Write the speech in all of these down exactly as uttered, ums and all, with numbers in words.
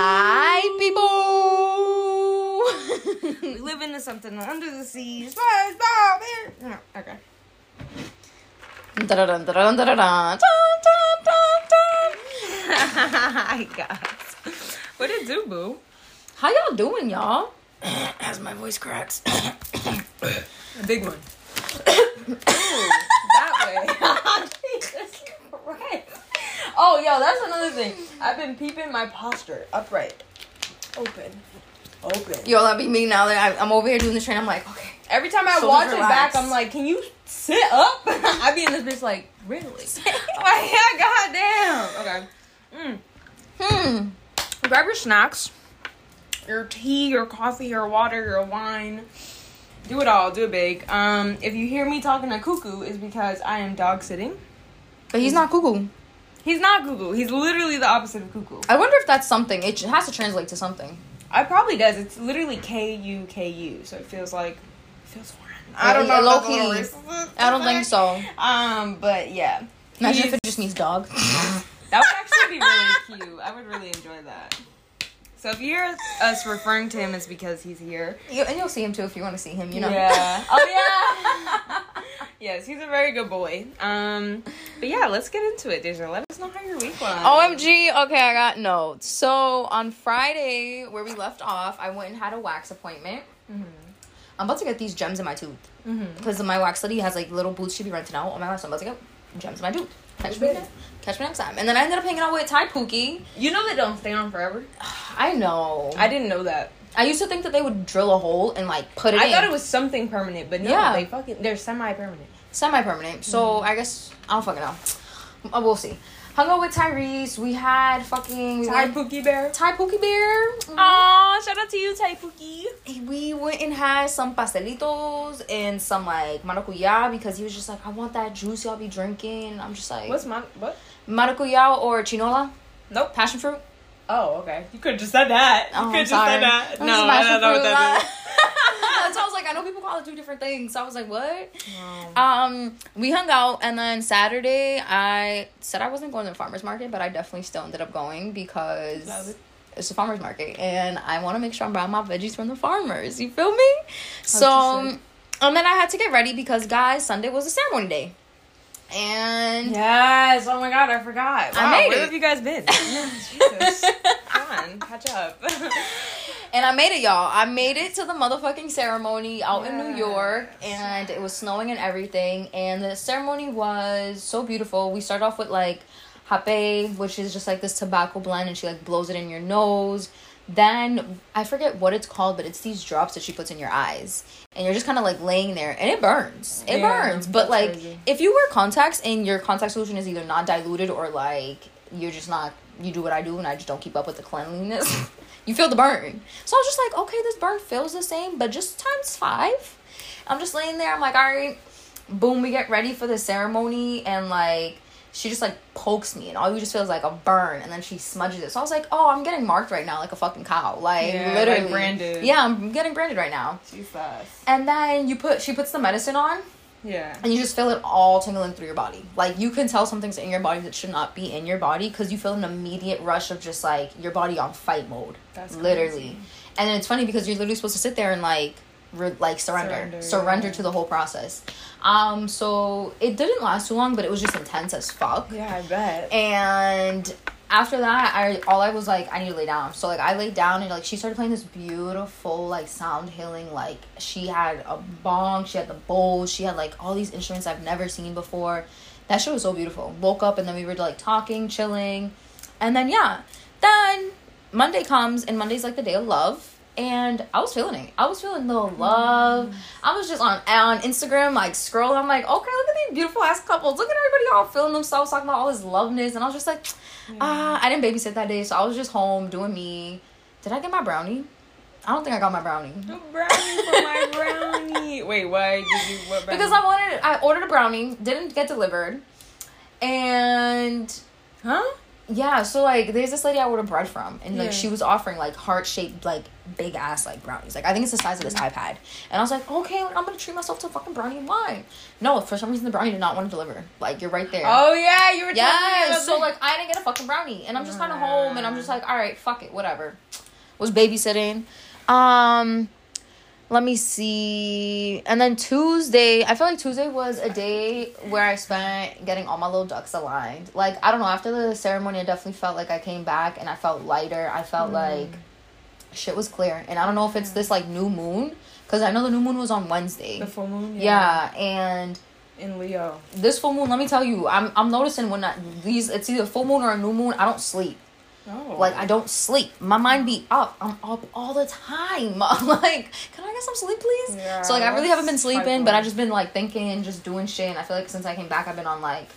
Hi, people. We live into something under the sea. SpongeBob here. No, okay. Hi, guys. What it do, boo? How y'all doing, y'all? As my voice cracks. A big one. That way. Jesus Christ. Oh, yo, that's another thing. I've been peeping my posture upright. Open. Open. Yo, that'd be me now that I'm over here doing the train. I'm like, okay. Every time I so watch it back, I'm like, can you sit up? I be in this bitch like, really? Oh, yeah, goddamn. Okay. Mm. Hmm. Grab your snacks. Your tea, your coffee, your water, your wine. Do it all. Do it big. Um, if you hear me talking to Cuckoo, it's because I am dog sitting. But he's not Cuckoo. He's not Cuckoo. He's literally the opposite of Cuckoo. I wonder if that's something. It has to translate to something. It probably does. It's literally K U K U. So it feels like... It feels foreign. I don't yeah, know. Low key. I don't think so. Um, But, yeah. Imagine if it just means dog. That would actually be really cute. I would really enjoy that. So if you hear us referring to him, it's because he's here. You, and you'll see him, too, if you want to see him, you know? Yeah. Oh, yeah. Yes, he's a very good boy. Um, but yeah, let's get into it, Deja. Let us know how your week was. O M G. Okay, I got notes. So on Friday, where we left off, I went and had a wax appointment. Mm-hmm. I'm about to get these gems in my tooth. Mm-hmm. Because my wax lady has like little booths she be renting out. Oh my gosh, I'm about to get gems in my tooth. Catch me, next, catch me next time. And then I ended up hanging out with Thai Pookie. You know they don't stay on forever. I know. I didn't know that. I used to think that they would drill a hole and, like, put it I in. I thought it was something permanent, but no, yeah. they fucking, they're semi-permanent. Semi-permanent. So, mm-hmm. I guess, I don't fucking know. We'll see. Hung out with Tyrese. We had fucking... Thai we Pookie Bear. Thai Pookie Bear. Mm-hmm. Aw, shout out to you, Thai Pookie. We went and had some pastelitos and some, like, maracuya because he was just like, I want that juice y'all be drinking. I'm just like... What's mar... What? Maracuya or chinola. Nope. Passion fruit. Oh, okay. You could have just said that. You oh, could have just said that. No, I don't know what that is. So I was like, I know people call it two different things. So I was like, what? Wow. Um, we hung out, and then Saturday, I said I wasn't going to the farmer's market, but I definitely still ended up going because it's a farmer's market, and I want to make sure I'm buying my veggies from the farmers. You feel me? So, and then I had to get ready because, guys, Sunday was a ceremony day. And yes, oh my god, I forgot. Wow, I made where it. Have you guys been? Jesus, come on, catch up. And I made it, y'all. I made it to the motherfucking ceremony out yes. in New York, and it was snowing and everything. And the ceremony was so beautiful. We started off with like hape, which is just like this tobacco blend, and she like blows it in your nose. Then I forget what it's called, but it's these drops that she puts in your eyes, and you're just kind of like laying there, and it burns. It yeah, burns, but like crazy. If you wear contacts and your contact solution is either not diluted or like you're just not. You do what I do, and I just don't keep up with the cleanliness. You feel the burn. So I was just like, okay, this burn feels the same, but just times five. I'm just laying there. I'm like, all right, boom. We get ready for the ceremony, and like. She just, like, pokes me, and all you just feel is, like, a burn, and then she smudges it. So I was like, oh, I'm getting marked right now like a fucking cow. Like, yeah, literally. Like branded. Yeah, I'm getting branded right now. Jesus. And then you put, she puts the medicine on. Yeah. And you just feel it all tingling through your body. Like, you can tell some things in your body that should not be in your body because you feel an immediate rush of just, like, your body on fight mode. That's literally. Crazy. And then it's funny because you're literally supposed to sit there and, like, Re- like surrender surrender, surrender yeah. to the whole process. Um so it didn't last too long, but it was just intense as fuck. Yeah, I bet. And after that, I all I was like, I need to lay down. So like I laid down, and like she started playing this beautiful like sound healing, like she had a bong, she had the bowl, she had like all these instruments I've never seen before. That shit was so beautiful. Woke up, and then we were like talking, chilling, and then yeah then Monday comes, and Monday's like the day of love. And I was feeling it. I was feeling the love. I was just on on Instagram, like, scrolling. I'm like, okay, look at these beautiful ass couples. Look at everybody all feeling themselves, talking about all this loveness. And I was just like, yeah. ah, I didn't babysit that day. So I was just home doing me. Did I get my brownie? I don't think I got my brownie. The brownie for my brownie. Wait, why did you, what brownie? Because I wanted, I ordered a brownie, didn't get delivered. And, huh? Yeah, so, like, there's this lady I ordered bread from, and, like, yeah. she was offering, like, heart-shaped, like, big-ass, like, brownies. Like, I think it's the size of this iPad. And I was like, okay, I'm gonna treat myself to a fucking brownie and wine. No, for some reason, the brownie did not want to deliver. Like, you're right there. Oh, yeah, you were yeah, telling me. Yeah, so, like, I didn't get a fucking brownie. And I'm just kind of home, and I'm just like, all right, fuck it, whatever. Was babysitting. Um... Let me see. And then Tuesday, I feel like Tuesday was a day where I spent getting all my little ducks aligned. Like, I don't know. After the ceremony, I definitely felt like I came back and I felt lighter. I felt mm. like shit was clear. And I don't know if it's this, like, new moon. Because I know the new moon was on Wednesday. The full moon? Yeah. yeah. And... in Leo. This full moon, let me tell you. I'm I'm noticing when I, these, it's either full moon or a new moon, I don't sleep. Oh. Like, I don't sleep. My mind be up. I'm up all the time. I'm like, can I get some sleep, please? Yeah, so, like, I really haven't been sleeping, but I've just been, like, thinking and just doing shit. And I feel like since I came back, I've been on, like,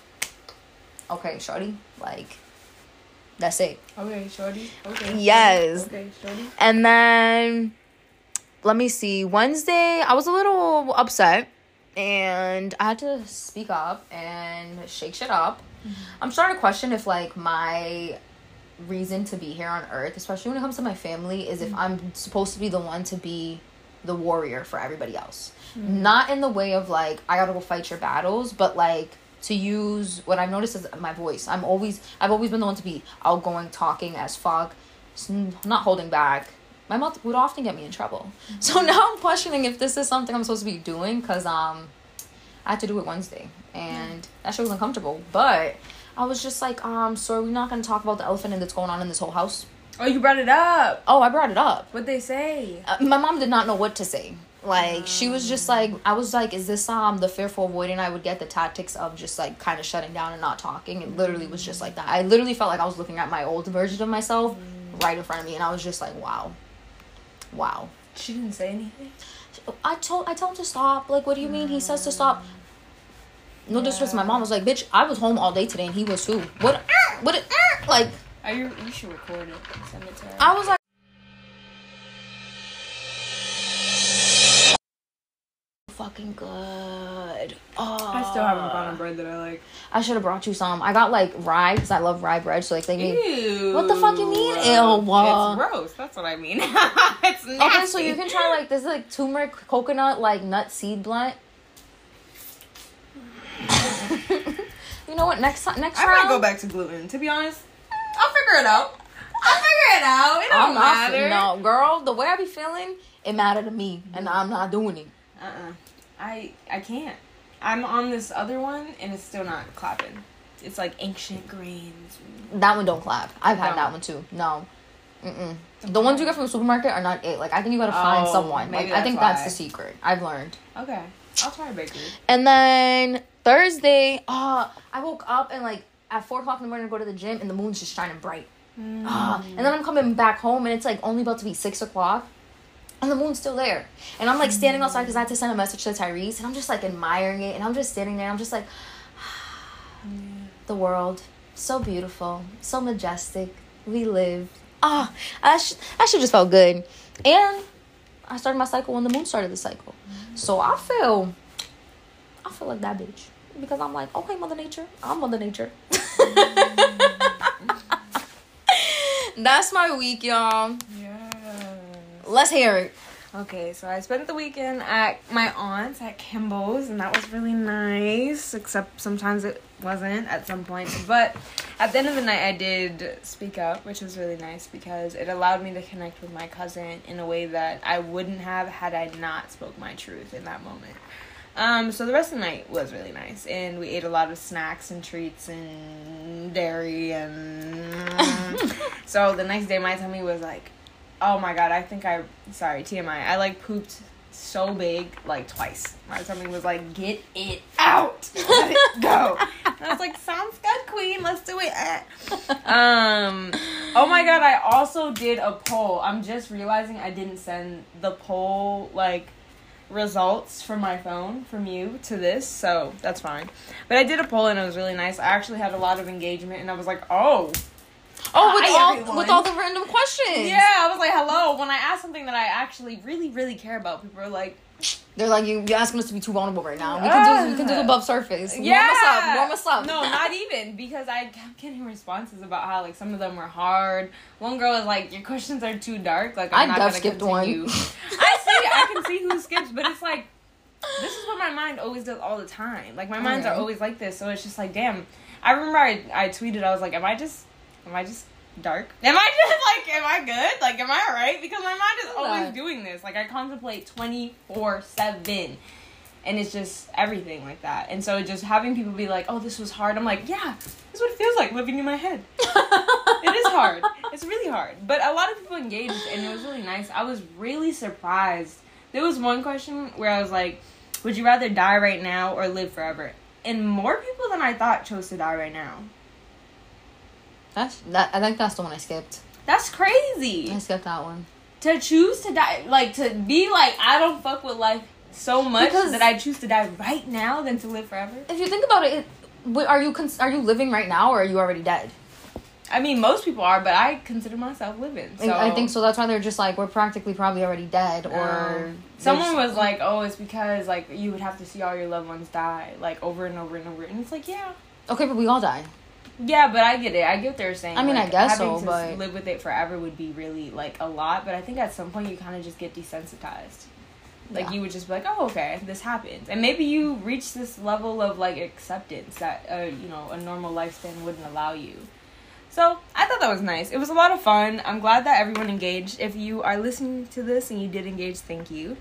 okay, shorty. Like, that's it. Okay, shorty. Okay. Yes. Okay, shorty. And then, let me see. Wednesday, I was a little upset. And I had to speak up and shake shit up. Mm-hmm. I'm starting to question if, like, my... reason to be here on earth, especially when it comes to my family, is if I'm supposed to be the one to be the warrior for everybody else. Mm-hmm. Not in the way of like I gotta go fight your battles, but like to use what I've noticed is my voice. I'm always I've always been the one to be outgoing, talking as fuck, not holding back. My mouth would often get me in trouble. Mm-hmm. So now I'm questioning if this is something I'm supposed to be doing, because um I had to do it Wednesday and mm-hmm. that shit was uncomfortable, but I was just like, um, so are we not going to talk about the elephant that's going on in this whole house? Oh, you brought it up. Oh, I brought it up. What'd they say? Uh, my mom did not know what to say. Like, um. she was just like, I was like, is this um the fearful avoidant? I would get the tactics of just, like, kind of shutting down and not talking. It literally was just like that. I literally felt like I was looking at my old version of myself mm. right in front of me. And I was just like, wow. Wow. She didn't say anything? I told, I told him to stop. Like, what do you mean? He says to stop. No yeah. disrespect to my mom. I was like, bitch, I was home all day today and he was too. What? What? Like. Are you, you should record it and send it to her. I was like. Fucking good. Oh. I still haven't found a bread that I like. I should have brought you some. I got like rye because I love rye bread. So like they made. Ew. What the fuck you mean? Ew. It's gross. That's what I mean. It's nasty. Okay, so you can try like this like turmeric coconut like nut seed blend. You know what? Next time, next time I round, might go back to gluten. To be honest, I'll figure it out. I'll figure it out. It don't I'm matter. Not, no, girl, the way I be feeling, it matter to me, and I'm not doing it. Uh uh-uh. uh, I I can't. I'm on this other one, and it's still not clapping. It's like ancient grains. That one don't clap. I've had no. that one too. No. Mm-mm. The ones you get from the supermarket are not it. Like I think you gotta find oh, someone. Like I think why. that's the secret. I've learned. Okay, I'll try a bakery. And then. Thursday, uh, I woke up and like at four o'clock in the morning to go to the gym and the moon's just shining bright. Mm. Uh, and then I'm coming back home and it's like only about to be six o'clock and the moon's still there. And I'm like standing outside because I had to send a message to Tyrese and I'm just like admiring it and I'm just standing there. I'm just like, mm. the world, so beautiful, so majestic. We live. Ah, oh, I sh- I should just felt good. And I started my cycle when the moon started the cycle. Mm. So I feel... I feel like that bitch because I'm like, okay, Mother Nature, I'm Mother Nature. That's my week, y'all. Yeah. Let's hear it. Okay, so I spent the weekend at my aunt's at Kimball's, and that was really nice. Except sometimes it wasn't at some point, but at the end of the night, I did speak up, which was really nice because it allowed me to connect with my cousin in a way that I wouldn't have had I not spoke my truth in that moment. Um, so the rest of the night was really nice, and we ate a lot of snacks and treats and dairy, and so the next day my tummy was like, oh my god, I think I, sorry, T M I, I like pooped so big, like twice. My tummy was like, get it out, let it go. And I was like, sounds good, queen, let's do it. Um, oh my god, I also did a poll. I'm just realizing I didn't send the poll, like, results from my phone from you to this, so that's fine. But I did a poll and it was really nice. I actually had a lot of engagement and I was like, oh Oh, with all everyone. with all the random questions. Yeah, I was like, hello. When I asked something that I actually really, really care about, people are like, they're like, you, you're asking us to be too vulnerable right now. We can do, we can do above surface. Yeah. Warm us up. Warm us up. No, not even, because I kept getting responses about how like some of them were hard. One girl was like, your questions are too dark. Like I'm I not gonna skipped continue. One. I see. I can see who skips, but it's like, this is what my mind always does all the time. Like my minds okay. are always like this, so it's just like, damn. I remember I, I tweeted. I was like, am I just, am I just dark? Am I just like, am I good? Like, am I alright? Because my mind is always doing this. Like, I contemplate twenty-four seven, and it's just everything like that. And so just having people be like, oh, this was hard. I'm like, yeah, this is what it feels like living in my head. It is hard. It's really hard. But a lot of people engaged, and it was really nice. I was really surprised. There was one question where I was like, would you rather die right now or live forever? And more people than I thought chose to die right now. That's, that, I think that's the one I skipped. That's crazy. I skipped that one. To choose to die, like, to be like, I don't fuck with life so much because that I choose to die right now than to live forever. If you think about it, it are you cons- are you living right now or are you already dead? I mean, most people are, but I consider myself living. So. I think so. That's why they're just like, we're practically probably already dead. Or um, someone was like, oh, it's because like you would have to see all your loved ones die like over and over and over. And it's like, yeah. Okay, but we all die. Yeah, but I get it. I get what they're saying. I mean, like, I guess having so, to but... live with it forever would be really like a lot. But I think at some point you kind of just get desensitized. Like yeah. you would just be like, oh, okay, this happens. And maybe you reach this level of like acceptance that, uh, you know, a normal lifespan wouldn't allow you. So, I thought that was nice. It was a lot of fun. I'm glad that everyone engaged. If you are listening to this and you did engage, thank you.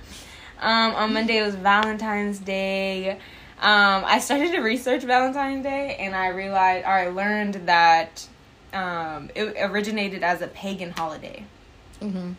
Um, on Monday, it was Valentine's Day. Um, I started to research Valentine's Day, and I realized, or I learned that um, it originated as a pagan holiday. Mm-hmm.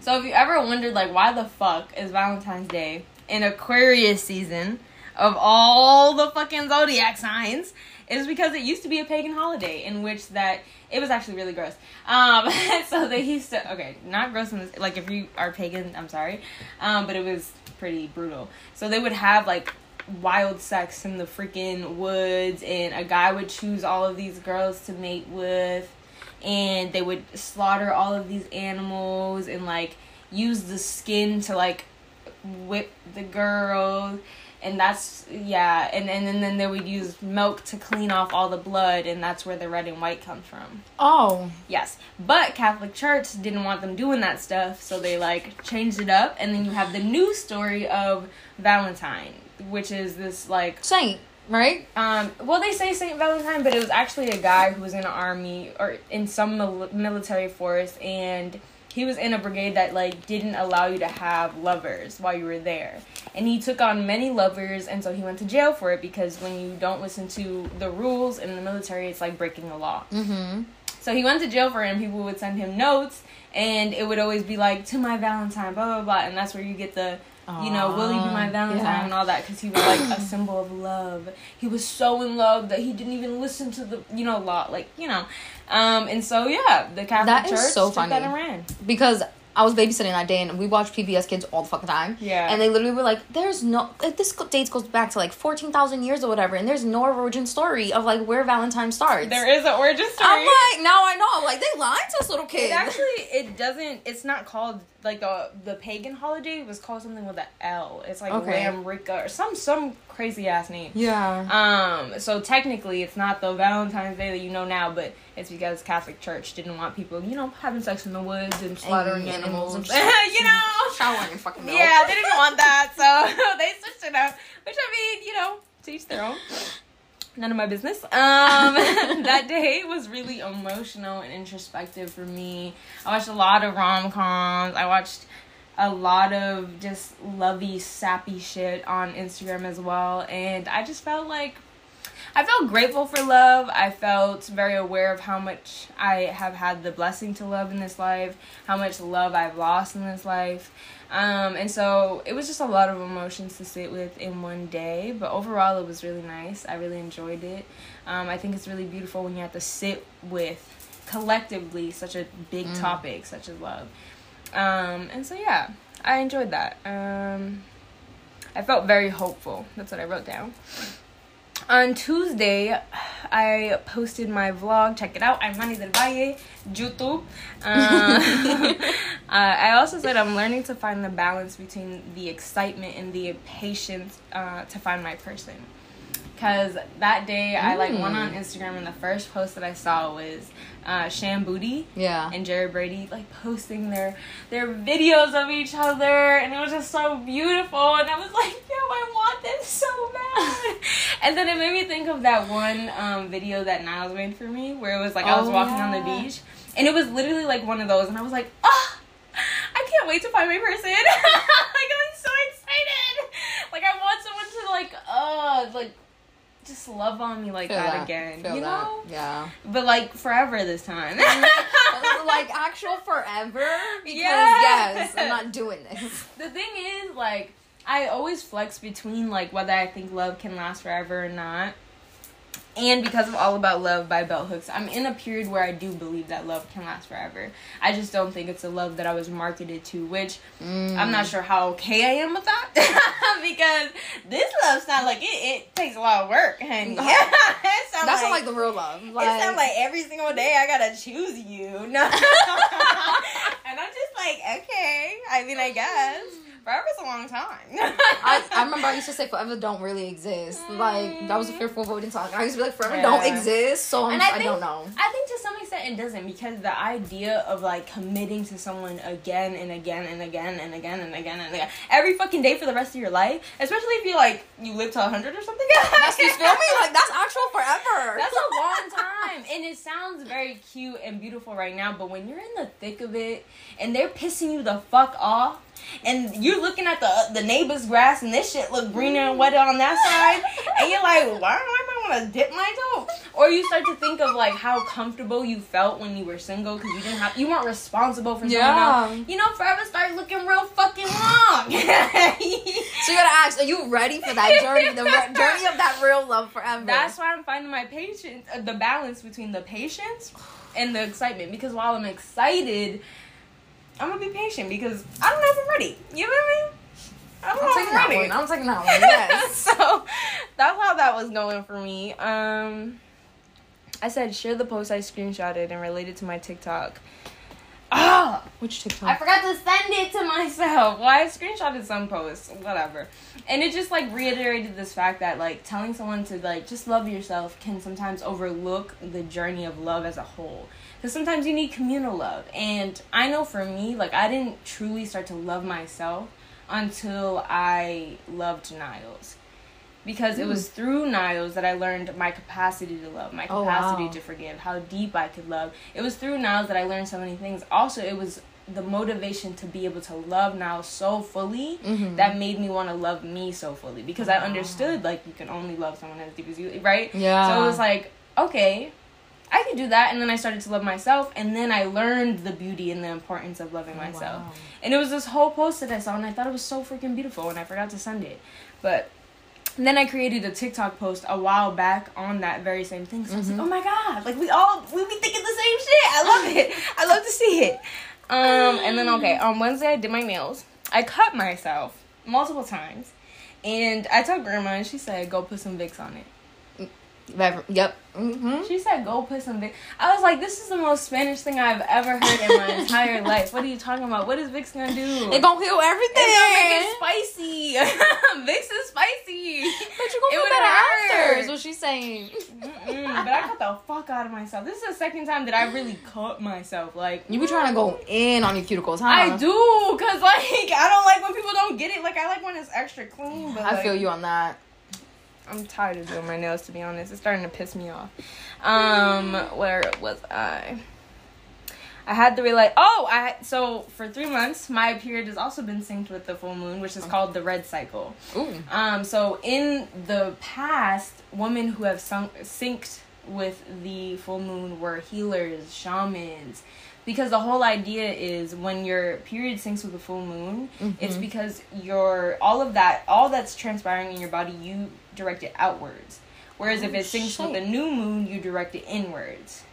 So, if you ever wondered, like, why the fuck is Valentine's Day in Aquarius season of all the fucking zodiac signs? Is because it used to be a pagan holiday in which that it was actually really gross. Um, so they used to, okay, not gross in this, like if you are pagan, I'm sorry, um, but it was pretty brutal. So they would have like wild sex in the freaking woods, and a guy would choose all of these girls to mate with, and they would slaughter all of these animals and like use the skin to like whip the girl. And that's, yeah, and, and, and then they would use milk to clean off all the blood, and that's where the red and white comes from. Oh. Yes. But Catholic Church didn't want them doing that stuff, so they, like, changed it up. And then you have the new story of Valentine, which is this, like... Saint, right? Um. Well, they say Saint Valentine, but it was actually a guy who was in the army, or in some mil- military force, and... he was in a brigade that, like, didn't allow you to have lovers while you were there. And he took on many lovers, and so he went to jail for it, because when you don't listen to the rules in the military, it's like breaking the law. Mm-hmm. So he went to jail for it, and people would send him notes, and it would always be like, to my Valentine, blah, blah, blah. And that's where you get the, you know, will he be my Valentine yeah. and all that, because he was, like, a symbol of love. He was so in love that he didn't even listen to the, you know, law, like, you know. Um, and so, yeah, the Catholic that Church is so took funny. That and ran. Because I was babysitting that day, and we watched P B S Kids all the fucking time. Yeah. And they literally were like, there's no... Like, this date goes back to, like, fourteen thousand years or whatever, and there's no origin story of, like, where Valentine starts. There is an origin story. I'm like, now I know. I'm like, they lied to this little kid. It actually, it doesn't... It's not called, like, the the pagan holiday. It was called something with an L. It's, like, okay. Lamrica or some some crazy-ass name. Yeah. Um. So, technically, it's not the Valentine's Day that you know now, but it's because Catholic Church didn't want people, you know, having sex in the woods and slaughtering and, animals. And, and, you know? Showering and fucking milk. Yeah, they didn't want that, so they switched it up. Which, I mean, you know, to each their own. None of my business. Um, that day was really emotional and introspective for me. I watched a lot of rom-coms. I watched a lot of just lovey, sappy shit on Instagram as well. And I just felt like... I felt grateful for love. I felt very aware of how much I have had the blessing to love in this life, how much love I've lost in this life. Um, and so it was just a lot of emotions to sit with in one day. But overall, it was really nice. I really enjoyed it. Um, I think it's really beautiful when you have to sit with collectively such a big mm. topic, such as love. Um, and so, yeah, I enjoyed that. Um, I felt very hopeful. That's what I wrote down. on Tuesday, I posted my vlog. Check it out. Imani Del Valle, YouTube. Uh, I also said I'm learning to find the balance between the excitement and the impatience uh, to find my person. Because that day, mm. I like went on Instagram, and the first post that I saw was uh, Shambooty yeah. and Jerry Brady like posting their their videos of each other, and it was just so beautiful. And I was like, yo, I want this so bad. And then it made me think of that one um, video that Niles made for me, where it was like oh, I was walking yeah. on the beach, and it was literally like one of those, and I was like, oh, I can't wait to find my person. Like, I'm so excited. Like, I want someone to like, oh, uh, like. just love on me like that, that again. Feel you know? That. Yeah. But like forever this time. Like actual forever? Because yes. yes, I'm not doing this. The thing is, like, I always flex between like whether I think love can last forever or not. And because of All About Love by Bell Hooks, I'm in a period where I do believe that love can last forever. I just don't think it's a love that I was marketed to, which mm. I'm not sure how okay I am with that. Because this love's not like, it, it takes a lot of work, honey. No. That's like, not like the real love. Like, it's not like every single day I gotta choose you. No. And I'm just like, okay, I mean, I guess. Forever's a long time. I, I remember I used to say forever don't really exist. Like, that was a fearful voting song. I used to be like, forever yeah. don't exist, so I'm, I, think, I don't know. I think to some extent it doesn't, because the idea of, like, committing to someone again and again and again and again and again and again, every fucking day for the rest of your life, especially if you, like, you live to one hundred or something. That's just feel me? Like, that's actual forever. That's a long time. And it sounds very cute and beautiful right now, but when you're in the thick of it and they're pissing you the fuck off, and you're looking at the uh, the neighbor's grass, and this shit look greener and wetter on that side, and you're like, why do I want to dip my toe? Or you start to think of like how comfortable you felt when you were single because you didn't have you weren't responsible for someone yeah. else. You know, forever starts looking real fucking long. So you gotta ask, are you ready for that journey? The re- journey of that real love forever. That's why I'm finding my patience, uh, the balance between the patience and the excitement. Because while I'm excited, I'm gonna be patient because I don't know if I'm ready. You know what I mean? I don't I'm know if I'm that ready. One. I'm taking that one. Yes. So that's how that was going for me. Um, I said share the post I screenshotted and related to my TikTok. Oh, which TikTok? I forgot to send it to myself. Well, I screenshotted some posts, whatever. And it just like reiterated this fact that like telling someone to like just love yourself can sometimes overlook the journey of love as a whole. Because sometimes you need communal love. And I know for me, like, I didn't truly start to love myself until I loved Niles. Because mm. it was through Niles that I learned my capacity to love, my capacity oh, wow. to forgive, how deep I could love. It was through Niles that I learned so many things. Also, it was the motivation to be able to love Niles so fully mm-hmm. that made me want to love me so fully. Because wow. I understood, like, you can only love someone as deep as you, right? Yeah. So it was like, okay, I could do that, and then I started to love myself, and then I learned the beauty and the importance of loving myself. Wow. And it was this whole post that I saw, and I thought it was so freaking beautiful, and I forgot to send it. But then I created a TikTok post a while back on that very same thing. So mm-hmm. I was like, oh my God, like we all, we be thinking the same shit. I love it. I love to see it. Um, and then, okay, on Wednesday I did my nails. I cut myself multiple times, and I told Grandma, and she said, go put some Vicks on it. Yep. Mm-hmm. She said, go put some Vicks. I was like, this is the most Spanish thing I've ever heard in my entire life. What are you talking about? What is Vicks going to do? It going to heal everything. It's going to make it spicy. Vicks is spicy. But you're going to feel better after is what she's saying. Mm-mm, but I cut the fuck out of myself. This is the second time that I really cut myself. Like, you be trying to go in on your cuticles, huh? I do. Because, like, I don't like when people don't get it. Like, I like when it's extra clean. But I like, feel you on that. I'm tired of doing my nails, to be honest. It's starting to piss me off. Um, where was I? I had to realize... Oh, I so for three months, my period has also been synced with the full moon, which is called the red cycle. Ooh. Um, so in the past, women who have sunk, synced with the full moon were healers, shamans. Because the whole idea is when your period syncs with the full moon, mm-hmm. it's because your all of that, all that's transpiring in your body, you direct it outwards. Whereas oh, if it syncs shit. with the new moon, you direct it inwards.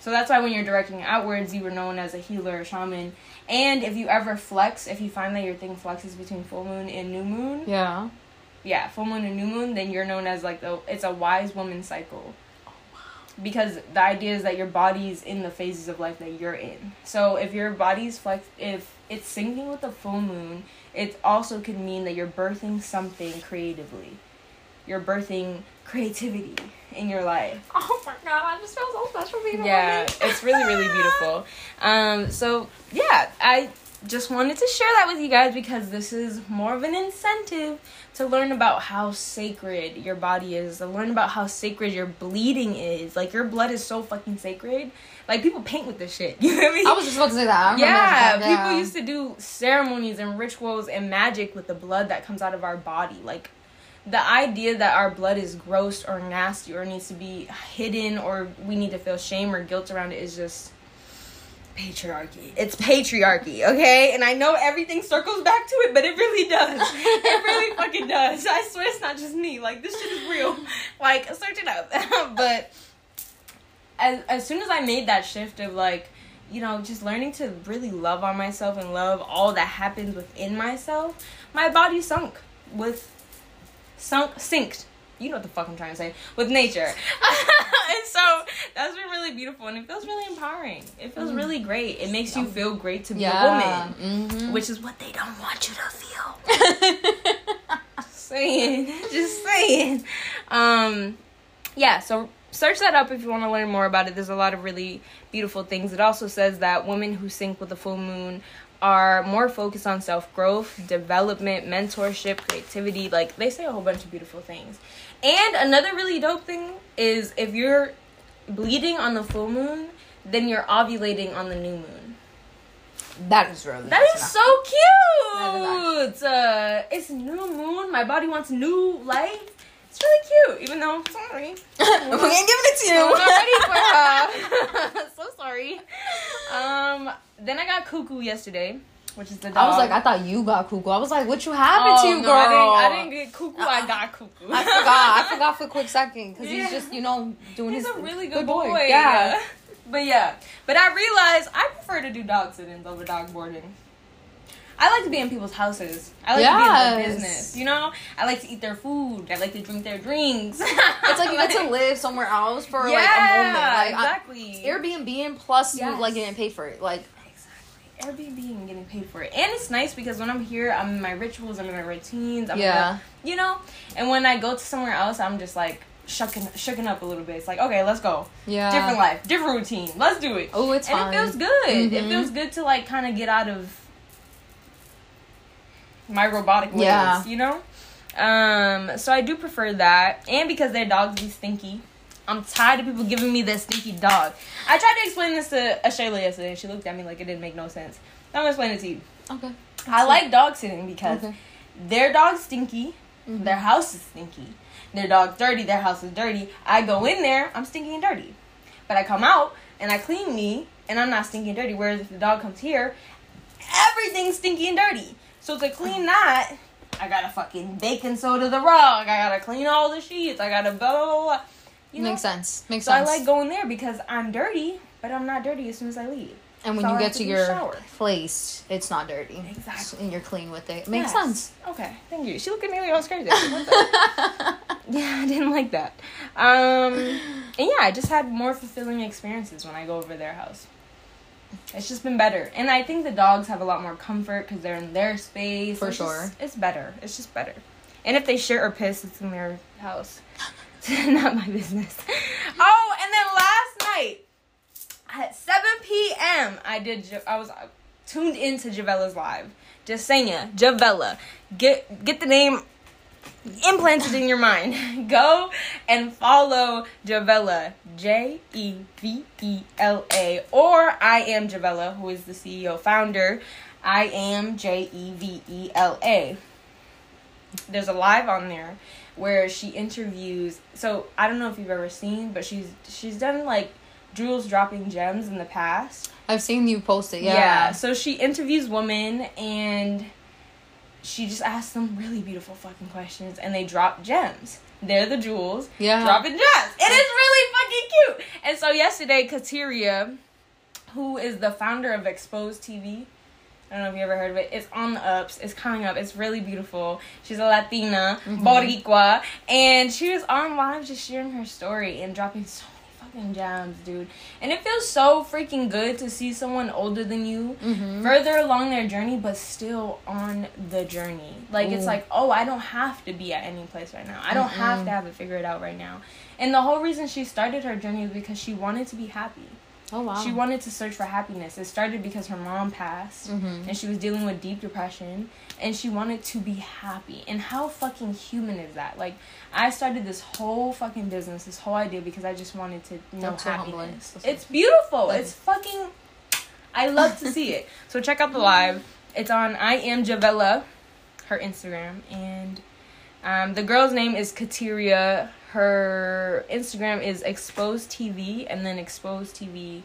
So that's why when you're directing outwards, you were known as a healer or shaman. And if you ever flex, if you find that your thing flexes between full moon and new moon, yeah, yeah, full moon and new moon, then you're known as, like, the, it's a wise woman cycle. Oh, wow. Because the idea is that your body's in the phases of life that you're in. So if your body's, flex, if it's syncing with the full moon, it also could mean that you're birthing something creatively. You're birthing creativity in your life. Oh my god, I just feel so special being a yeah, woman. It's really, really beautiful. Um, so, yeah, I just wanted to share that with you guys because this is more of an incentive to learn about how sacred your body is, to learn about how sacred your bleeding is. Like, your blood is so fucking sacred. Like, people paint with this shit. You know what I mean? I was just about to say that. I yeah, that. yeah, people used to do ceremonies and rituals and magic with the blood that comes out of our body. Like, the idea that our blood is gross or nasty or needs to be hidden or we need to feel shame or guilt around it is just patriarchy. It's patriarchy, okay? And I know everything circles back to it, but it really does. It really fucking does. I swear it's not just me. Like, this shit is real. Like, search it up. But as, as soon as I made that shift of, like, you know, just learning to really love on myself and love all that happens within myself, my body sunk with... Sunk, synced, you know what the fuck I'm trying to say, with nature. And so that's been really beautiful and it feels really empowering. It feels mm. really great. It makes you feel great to be yeah. a woman, mm-hmm. which is what they don't want you to feel. Just saying, just saying. Um, yeah, so search that up if you want to learn more about it. There's a lot of really beautiful things. It also says that women who sync with the full moon are more focused on self-growth, development, mentorship, creativity. Like, they say a whole bunch of beautiful things. And another really dope thing is if you're bleeding on the full moon, then you're ovulating on the new moon. That is really That is so cute! Is uh, it's new moon. My body wants new light. It's really cute, even though, sorry. We ain't giving it to you. I'm not ready for her. So sorry. Um, then I got cuckoo yesterday, which is the dog. I was like, I thought you got cuckoo. I was like, what you happened oh, to you, no, girl? I didn't, I didn't get cuckoo. Uh-uh. I got cuckoo. I forgot. I forgot for a quick second because yeah. he's just, you know, doing he's his... He's a really good, good boy. boy. Yeah. yeah. But yeah. But I realized I prefer to do dog sittings over dog boarding. I like to be in people's houses. I like yes. to be in their business, you know? I like to eat their food. I like to drink their drinks. It's like you like, get to live somewhere else for, yeah, like, a moment. Like, exactly. I, Airbnb plus yes. you, like, getting paid for it. Like, exactly. Airbnb and getting paid for it. And it's nice because when I'm here, I'm in my rituals, I'm in my routines. I'm yeah. Like, you know? And when I go to somewhere else, I'm just, like, shucking, shucking up a little bit. It's like, okay, let's go. Yeah. Different life. Different routine. Let's do it. Oh, it's and fun. And it feels good. Mm-hmm. It feels good to, like, kind of get out of my robotic ways, yeah. you know? Um, so I do prefer that. And because their dogs be stinky. I'm tired of people giving me this stinky dog. I tried to explain this to Ashayla yesterday, and she looked at me like it didn't make no sense. I'm going to explain it to you. Okay. I like dog sitting because okay. their dog's stinky, mm-hmm. their house is stinky, their dog's dirty, their house is dirty. I go in there, I'm stinky and dirty. But I come out, and I clean me, and I'm not stinky and dirty. Whereas if the dog comes here, everything's stinky and dirty. So to clean that, I gotta fucking baking soda the rug. I gotta clean all the sheets. I gotta go. You know? Makes sense. Makes so sense. So I like going there because I'm dirty, but I'm not dirty as soon as I leave. And when so you I get to your shower. place, it's not dirty. Exactly. And you're clean with it. Makes yes. sense. Okay. Thank you. She looked at me like I was crazy. What the? Yeah, I didn't like that. Um, and yeah, I just had more fulfilling experiences when I go over to their house. It's just been better. And I think the dogs have a lot more comfort because they're in their space. For it's sure. Just, it's better. It's just better. And if they shit or piss, it's in their house. Not my business. Oh, and then last night at seven p.m., I did. Je- I was uh, tuned into Jevela's live. Jasenia, Jevela. Get, get the name implanted in your mind. Go and follow Jevela, J E V E L A, or I Am Jevela, who is the C E O founder. I Am J E V E L A. There's a live on there where she interviews, so I don't know if you've ever seen, but she's she's done like Jewels Dropping Gems in the past. I've seen you post it. Yeah, yeah. So she interviews women and she just asked them really beautiful fucking questions, and they drop gems. They're the jewels. Yeah. Dropping gems. It is really fucking cute. And so yesterday, Kateria, who is the founder of Exposed T V, I don't know if you ever heard of it. It's on the ups. It's coming up. It's really beautiful. She's a Latina, mm-hmm. Boricua, and she was on live just sharing her story and dropping so fucking gems, dude. And it feels so freaking good to see someone older than you, mm-hmm. further along their journey, but still on the journey. Like, ooh. It's like, oh, I don't have to be at any place right now. I don't mm-hmm. have to have it figured out right now. And the whole reason she started her journey was because she wanted to be happy. Oh, wow. She wanted to search for happiness. It started because her mom passed, mm-hmm. and she was dealing with deep depression, and she wanted to be happy. And how fucking human is that? Like, I started this whole fucking business, this whole idea, because I just wanted to know so happiness. It's beautiful. Like, it's fucking... I love to see it. So check out the live. It's on I Am Jevela, her Instagram. And um, the girl's name is Kateria. Her Instagram is Exposed T V, and then Exposed T V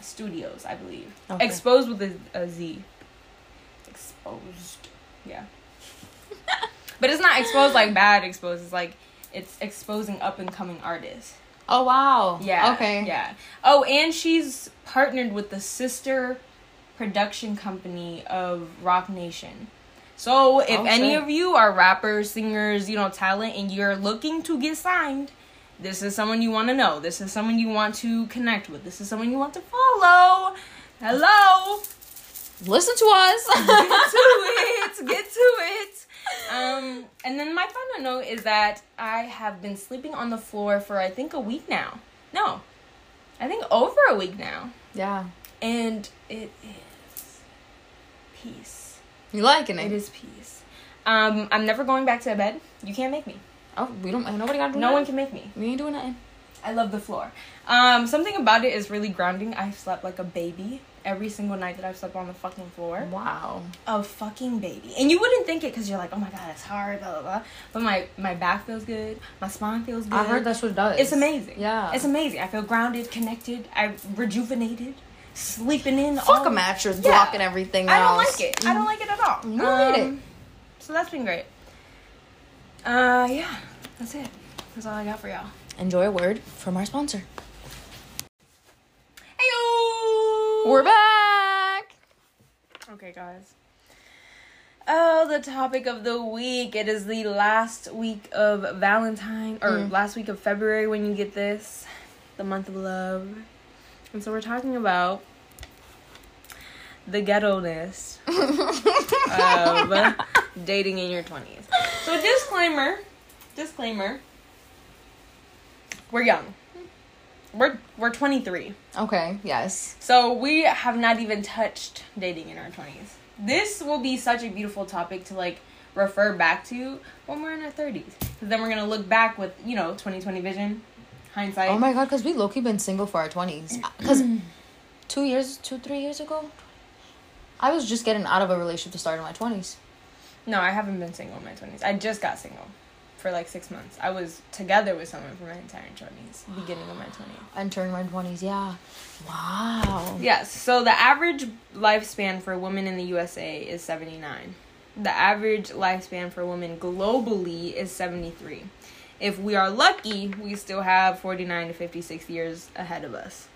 Studios, I believe. Okay. Exposed with a, a Z. Exposed. Yeah. But it's not exposed like bad exposed. It's like it's exposing up-and-coming artists. Oh, wow. Yeah. Okay. Yeah. Oh, and she's partnered with the sister production company of Roc Nation. So, if oh, any of you are rappers, singers, you know, talent, and you're looking to get signed, this is someone you want to know. This is someone you want to connect with. This is someone you want to follow. Hello. Listen to us. Get to it. Get to it. Um, and then my final note is that I have been sleeping on the floor for, I think, a week now. No. I think over a week now. Yeah. And it is peace. You liking it? It is peace. Um, I'm never going back to bed. You can't make me. Oh, we don't. Nobody got to do it. No one can make me. We ain't doing nothing. I love the floor. Um, something about it is really grounding. I slept like a baby every single night that I've slept on the fucking floor. Wow. A fucking baby. And you wouldn't think it because you're like, oh my God, it's hard, blah, blah, blah. But my, my back feels good. My spine feels good. I heard that's what it does. It's amazing. Yeah. It's amazing. I feel grounded, connected. I'm rejuvenated. Sleeping in. Fuck all a mattress, yeah. Blocking everything else. I don't like it. I don't like it at all. You don't need it. So that's been great. Uh, yeah. That's it. That's all I got for y'all. Enjoy a word from our sponsor. Heyo! We're back! Okay, guys. Oh, the topic of the week. It is the last week of Valentine, or mm. last week of February when you get this. The month of love. And so we're talking about the ghetto-ness of dating in your twenties. So disclaimer, disclaimer, we're young. We're we're twenty-three. Okay, yes. So we have not even touched dating in our twenties. This will be such a beautiful topic to, like, refer back to when we're in our thirties. Because then we're going to look back with, you know, twenty twenty vision. Hindsight. Oh my God, because we low-key been single for our twenties. Because two years, two, three years ago, I was just getting out of a relationship to start in my twenties. No, I haven't been single in my twenties. I just got single for like six months. I was together with someone for my entire twenties, wow. Beginning of my twenties. Entering my twenties, yeah. Wow. Yes, so the average lifespan for women in the U S A is seventy-nine. The average lifespan for women globally is seventy-three. If we are lucky, we still have forty-nine to fifty-six years ahead of us.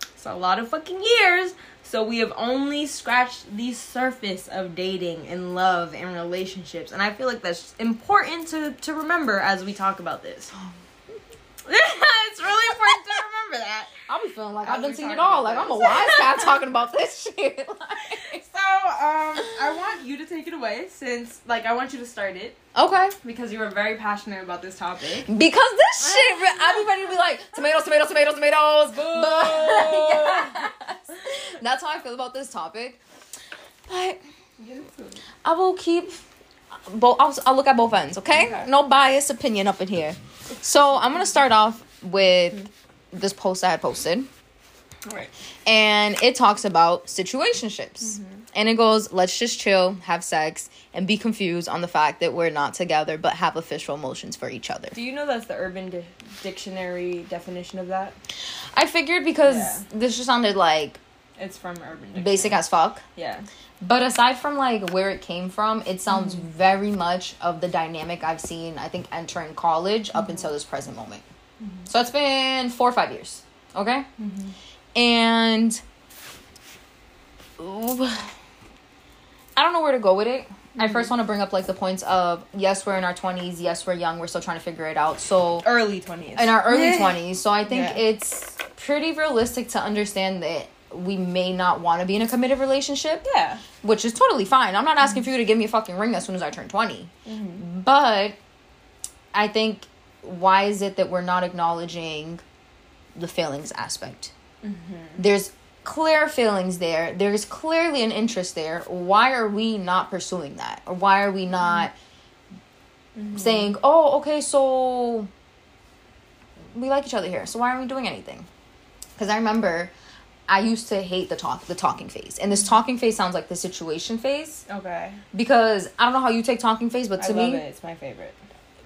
It's a lot of fucking years. So we have only scratched the surface of dating and love and relationships. And I feel like that's important to, to remember as we talk about this. It's really important to remember that. I'll be feeling like I've done seen it all. Like, this. I'm a wise guy talking about this shit. Like. So, um, I want you to take it away since, like, I want you to start it. Okay. Because you were very passionate about this topic. Because this shit, I'll be ready to be like, tomatoes, tomatoes, tomatoes, tomatoes. Boom. Yes. That's how I feel about this topic. But I will keep... Bo- I'll, I'll look at both ends, okay? okay? No biased opinion up in here. So I'm going to start off with this post I had posted. All right. And it talks about situationships. Mm-hmm. And it goes, let's just chill, have sex, and be confused on the fact that we're not together but have official emotions for each other. Do you know that's the Urban di- Dictionary definition of that? I figured because yeah. This just sounded like... It's from Urban Dictionary. Basic as fuck. Yeah. But aside from, like, where it came from, it sounds mm-hmm. very much of the dynamic I've seen, I think, entering college mm-hmm. up until this present moment. Mm-hmm. So it's been four or five years, okay? Mm-hmm. And I don't know where to go with it. Mm-hmm. I first want to bring up, like, the points of, yes, we're in our twenties. Yes, we're young. We're still trying to figure it out. So early twenties. In our early yeah. twenties. So I think yeah. it's pretty realistic to understand that we may not want to be in a committed relationship. Yeah. Which is totally fine. I'm not asking mm-hmm. for you to give me a fucking ring as soon as I turn twenty. Mm-hmm. But I think, why is it that we're not acknowledging the feelings aspect? Mm-hmm. There's clear feelings there. There's clearly an interest there. Why are we not pursuing that? Or why are we not mm-hmm. saying, oh, okay, so we like each other here. So why aren't we doing anything? Because I remember I used to hate the talk, the talking phase. And this talking phase sounds like the situation phase. Okay. Because I don't know how you take talking phase, but to me... I love me, it. It's my favorite.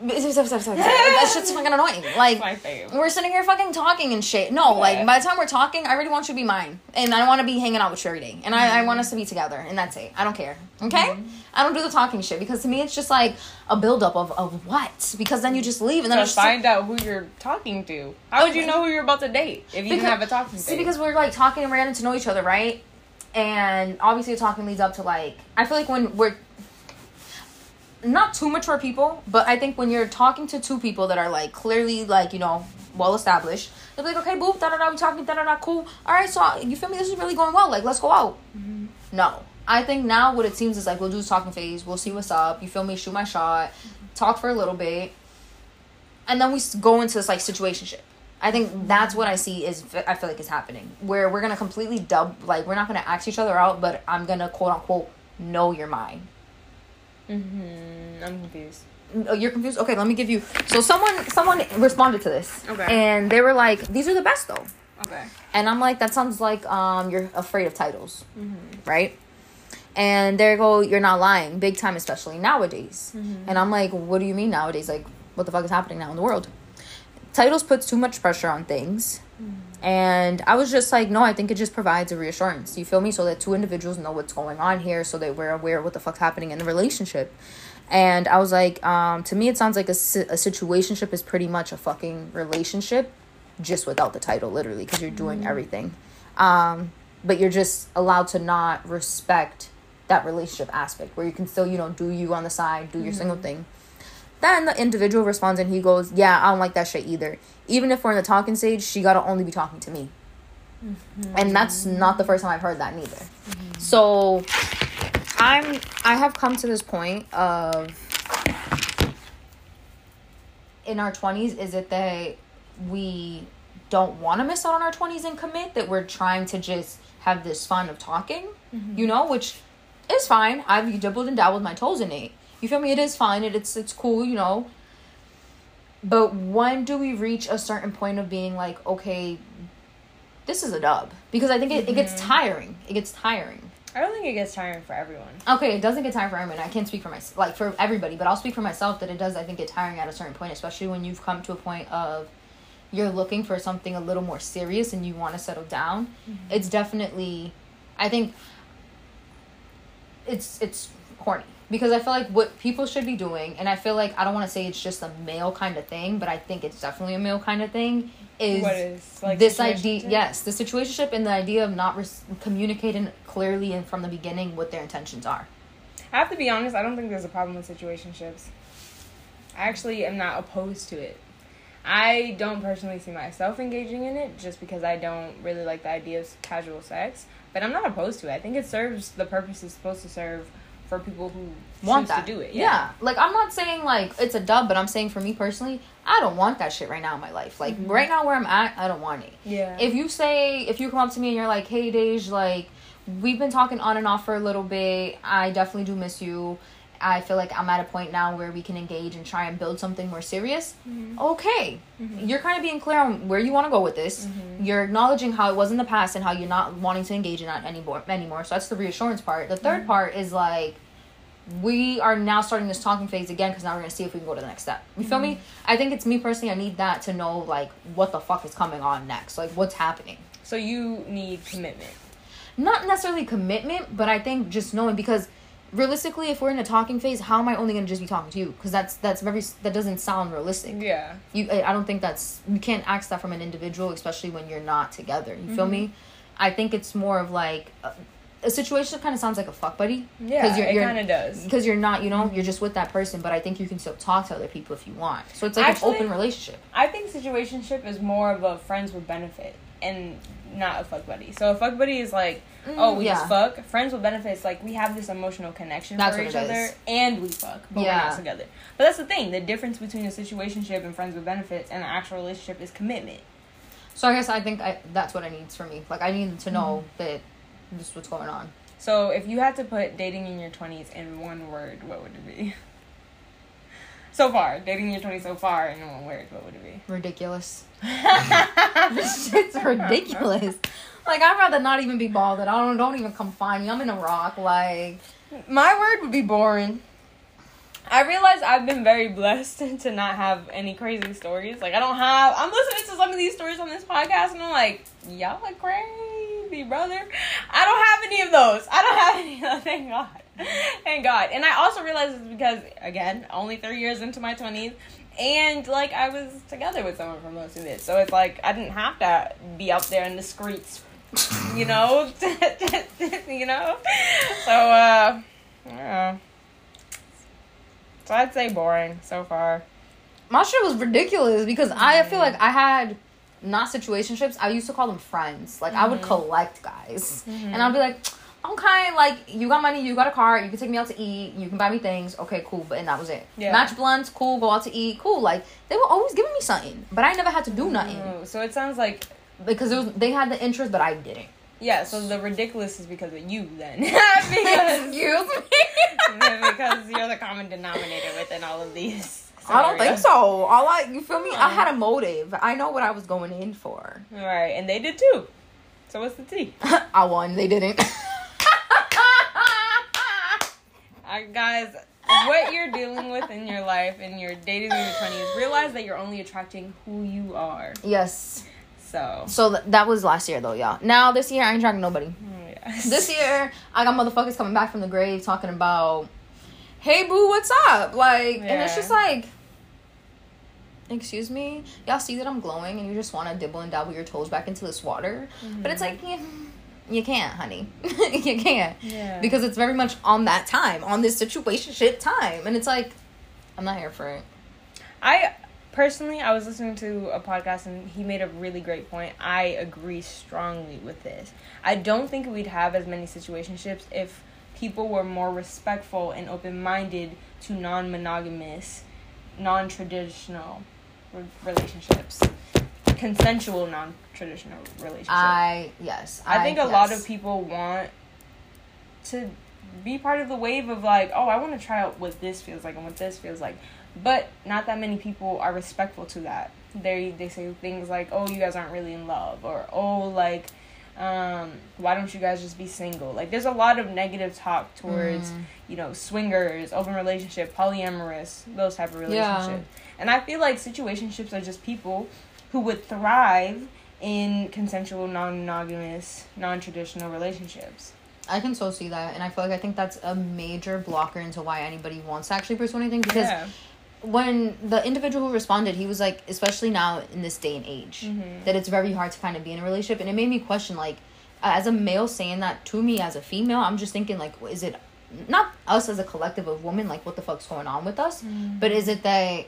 That shit's fucking annoying. Like, my favorite. We're sitting here fucking talking and shit. No, yeah. like, by the time we're talking, I already want you to be mine. And I want to be hanging out with you every day. And I, mm-hmm. I want us to be together. And that's it. I don't care. Okay? Mm-hmm. I don't do the talking shit. Because to me, it's just like a buildup of, of what? Because then you just leave. And then so just find like, out who you're talking to. How would you know who you're about to date if you because, didn't have a talking see, date? See, because we're, like, talking and we're getting to know each other, right? And obviously, talking leads up to, like... I feel like when we're... not too mature people, but I think when you're talking to two people that are, like, clearly, like, you know, well-established, they'll be like, okay, boo, da-da-da, we talking, da-da-da, cool. All right, so, you feel me? This is really going well. Like, let's go out. Mm-hmm. No. I think now what it seems is, like, we'll do this talking phase. We'll see what's up. You feel me? Shoot my shot. Talk for a little bit. And then we go into this, like, situationship. I think that's what I see is, I feel like is happening. Where we're going to completely dub, like, we're not going to ask each other out, but I'm going to, quote-unquote, know your mind. Mm-hmm. I'm confused. Oh, you're confused? Okay, let me give you... So someone someone responded to this. Okay. And they were like, these are the best, though. Okay. And I'm like, that sounds like um you're afraid of titles. Mm-hmm. Right? And there you go, you're not lying. Big time, especially nowadays. Mm-hmm. And I'm like, what do you mean nowadays? Like, what the fuck is happening now in the world? Titles puts too much pressure on things. Mm-hmm. And I was just like, no, I think it just provides a reassurance. You feel me? So that two individuals know what's going on here, so that we're aware of what the fuck's happening in the relationship. And I was like, um, to me, it sounds like a, a situationship is pretty much a fucking relationship, just without the title, literally, because you're doing mm-hmm. everything. Um, but you're just allowed to not respect that relationship aspect, where you can still, you know, do you on the side, do your mm-hmm. single thing. Then the individual responds and he goes, yeah, I don't like that shit either. Even if we're in the talking stage, she gotta only be talking to me. Mm-hmm. And that's not the first time I've heard that neither. Mm-hmm. So I'm I have come to this point of, in our twenties, is it that we don't want to miss out on our twenties and commit, that we're trying to just have this fun of talking, mm-hmm. you know, which is fine. I've dabbled and dabbled my toes in it. You feel me? It is fine. It, it's it's cool, you know. But when do we reach a certain point of being like, okay, this is a dub? Because I think it, mm-hmm. it gets tiring. It gets tiring. I don't think it gets tiring for everyone. Okay, it doesn't get tiring for everyone. I can't speak for my, like for everybody, but I'll speak for myself that it does, I think, get tiring at a certain point, especially when you've come to a point of you're looking for something a little more serious and you want to settle down. Mm-hmm. It's definitely, I think, it's it's corny. Because I feel like what people should be doing, and I feel like, I don't want to say it's just a male kind of thing, but I think it's definitely a male kind of thing, is, what is like, this idea, yes, the situationship and the idea of not res- communicating clearly and from the beginning what their intentions are. I have to be honest, I don't think there's a problem with situationships. I actually am not opposed to it. I don't personally see myself engaging in it just because I don't really like the idea of casual sex, but I'm not opposed to it. I think it serves the purpose it's supposed to serve for people who want that. To do it. Yeah. yeah. Like, I'm not saying, like, it's a dub, but I'm saying for me personally, I don't want that shit right now in my life. Like, mm-hmm. right now where I'm at, I don't want it. Yeah. If you say, if you come up to me and you're like, hey, Dej, like, we've been talking on and off for a little bit. I definitely do miss you. I feel like I'm at a point now where we can engage and try and build something more serious. Mm-hmm. Okay. Mm-hmm. You're kind of being clear on where you want to go with this. Mm-hmm. You're acknowledging how it was in the past and how you're not wanting to engage in that anymore. anymore. So that's the reassurance part. The third mm-hmm. part is like, we are now starting this talking phase again because now we're going to see if we can go to the next step. You mm-hmm. feel me? I think it's me personally. I need that to know, like, what the fuck is coming on next. Like, what's happening. So you need commitment. Not necessarily commitment, but I think just knowing, because realistically, if we're in a talking phase, how am I only going to just be talking to you? Because that's that's very that doesn't sound realistic. Yeah. You, I don't think that's, you can't ask that from an individual, especially when you're not together. You mm-hmm. feel me? I think it's more of like, a situation kind of sounds like a fuck buddy. Yeah, you're, it kind of does. Because you're not, you know, mm-hmm. you're just with that person, but I think you can still talk to other people if you want. So it's like Actually, an open relationship. I think situationship is more of a friends with benefit and not a fuck buddy. So a fuck buddy is like, mm, oh, we yeah. just fuck. Friends with benefit is like, we have this emotional connection that's for each other is. And we fuck, but yeah. we're not together. But that's the thing. The difference between a situationship and friends with benefits and an actual relationship is commitment. So I guess I think I, that's what it needs for me. Like, I need to know mm-hmm. that this is what's going on. So if you had to put dating in your twenties in one word, what would it be? So far. Dating in your twenties so far in one word, what would it be? Ridiculous. This shit's ridiculous. Like, I'd rather not even be balded. I don't, don't even come find me. I'm in a rock. Like, my word would be boring. I realize I've been very blessed to not have any crazy stories. Like, I don't have... I'm listening to some of these stories on this podcast, and I'm like, y'all are crazy, brother. I don't have any of those. I don't have any of those. Thank God. Thank God. And I also realize it's because, again, only three years into my twenties, and, like, I was together with someone for most of it. So it's like, I didn't have to be out there in the streets, you know? You know? So, uh, I don't know. So I'd say boring so far. My shit was ridiculous because mm-hmm. I feel like I had not situationships. I used to call them friends. Like, mm-hmm. I would collect guys. Mm-hmm. And I'd be like, okay, like, you got money, you got a car, you can take me out to eat, you can buy me things. Okay, cool. But, and that was it. Yeah. Match blunts, cool, go out to eat, cool. Like, they were always giving me something, but I never had to do nothing. Mm-hmm. So it sounds like... Because it was, they had the interest, but I didn't. Yeah, so the ridiculous is because of you, then. Because, excuse me? Because you're the common denominator within all of these scenarios. I don't think so. All I, you feel me? Um, I had a motive. I know what I was going in for. All right, and they did too. So what's the tea? I won. They didn't. All right, guys, what you're dealing with in your life and your dating in your twenties, realize that you're only attracting who you are. Yes. So, so th- that was last year, though, y'all. Now, this year, I ain't tracking nobody. Oh, yes. This year, I got motherfuckers coming back from the grave talking about, hey, boo, what's up? Like, yeah. And it's just like, excuse me? Y'all see that I'm glowing and you just want to dibble and dabble your toes back into this water? Mm-hmm. But it's like, yeah, you can't, honey. You can't. Yeah. Because it's very much on that time, on this situationship time. And it's like, I'm not here for it. I... Personally, I was listening to a podcast and he made a really great point. I agree strongly with this. I don't think we'd have as many situationships if people were more respectful and open-minded to non-monogamous, non-traditional re- relationships. Consensual non-traditional relationships. I, yes. I, I think a yes. lot of people want to be part of the wave of like, oh, I want to try out what this feels like and what this feels like. But not that many people are respectful to that. They they say things like, oh, you guys aren't really in love. Or, oh, like, um, why don't you guys just be single? Like, there's a lot of negative talk towards, mm. you know, swingers, open relationship, polyamorous, those type of relationships. Yeah. And I feel like situationships are just people who would thrive in consensual, non-monogamous, non-traditional relationships. I can so see that. And I feel like I think that's a major blocker into why anybody wants to actually pursue anything. Because... Yeah. When the individual who responded, he was like, especially now in this day and age, mm-hmm. that it's very hard to kind of be in a relationship. And it made me question, like, as a male saying that to me as a female, I'm just thinking, like, is it not us as a collective of women? Like, what the fuck's going on with us? Mm-hmm. But is it the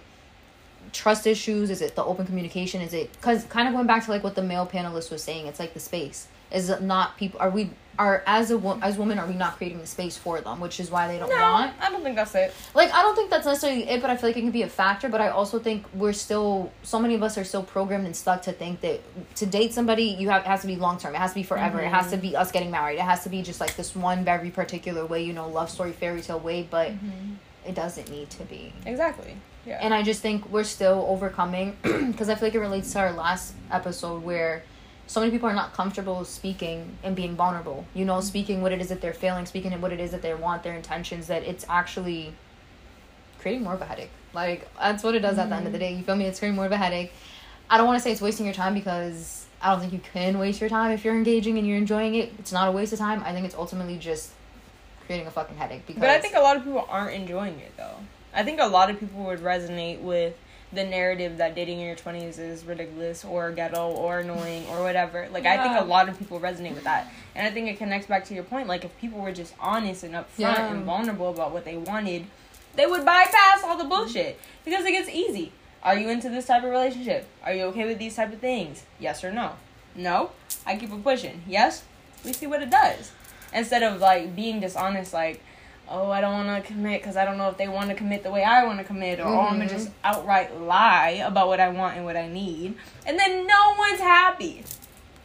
trust issues? Is it the open communication? Is it... Because kind of going back to, like, what the male panelist was saying, it's like the space. Is it not people... Are we... Are as a wo- as women, are we not creating the space for them? Which is why they don't no, want. I don't think that's it. Like, I don't think that's necessarily it, but I feel like it can be a factor. But I also think we're still, so many of us are still programmed and stuck to think that to date somebody, you have it has to be long term. It has to be forever. Mm-hmm. It has to be us getting married. It has to be just like this one very particular way, you know, love story, fairy tale way. But mm-hmm. it doesn't need to be. Exactly. Yeah. And I just think we're still overcoming because I feel like it relates to our last episode where. So many people are not comfortable speaking and being vulnerable. You know, speaking what it is that they're feeling, speaking what it is that they want, their intentions, that it's actually creating more of a headache. Like, that's what it does mm-hmm. at the end of the day. You feel me? It's creating more of a headache. I don't want to say it's wasting your time because I don't think you can waste your time if you're engaging and you're enjoying it. It's not a waste of time. I think it's ultimately just creating a fucking headache. Because... But I think a lot of people aren't enjoying it, though. I think a lot of people would resonate with the narrative that dating in your twenties is ridiculous or ghetto or annoying or whatever. Like, yeah. I think a lot of people resonate with that. And I think it connects back to your point. Like, if people were just honest and upfront yeah. and vulnerable about what they wanted, they would bypass all the bullshit because it gets easy. Are you into this type of relationship? Are you okay with these type of things? Yes or no? No? I keep it pushing. Yes? We see what it does. Instead of, like, being dishonest, like, oh, I don't want to commit because I don't know if they want to commit the way I want to commit, or mm-hmm. oh, I'm going to just outright lie about what I want and what I need. And then no one's happy. So,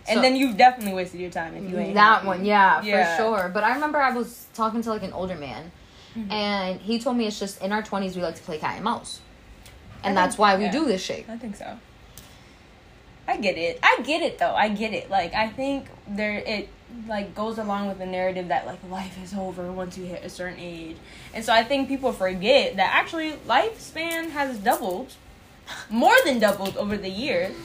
and then you've definitely wasted your time if you ain't that happy. One, yeah, yeah, for sure. But I remember I was talking to, like, an older man, mm-hmm. and he told me it's just in our twenties we like to play cat and mouse. And I that's why so, we yeah. do this shit. I think so. I get it. I get it, though. I get it. Like, I think there it... like goes along with the narrative that like life is over once you hit a certain age, and so I think people forget that actually lifespan has doubled, more than doubled over the years.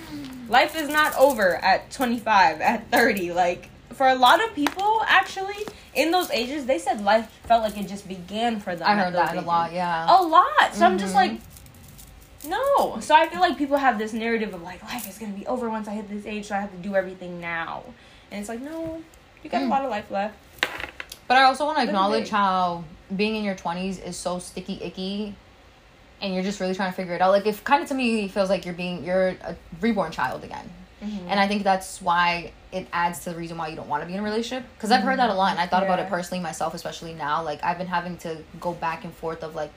Life is not over at twenty-five, at thirty. Like, for a lot of people, actually in those ages, they said life felt like it just began for them. I heard that ages. a lot, yeah, a lot. So mm-hmm. I'm just like, no. So I feel like people have this narrative of like life is gonna be over once I hit this age, so I have to do everything now, and it's like no. You got a lot of life left. But I also want to acknowledge how being in your twenties is so sticky icky, and you're just really trying to figure it out. Like, if kind of to me it feels like you're being you're a reborn child again. Mm-hmm. And I think that's why it adds to the reason why you don't want to be in a relationship, because I've heard that a lot, and I thought yeah. about it personally myself, especially now. Like, I've been having to go back and forth of like,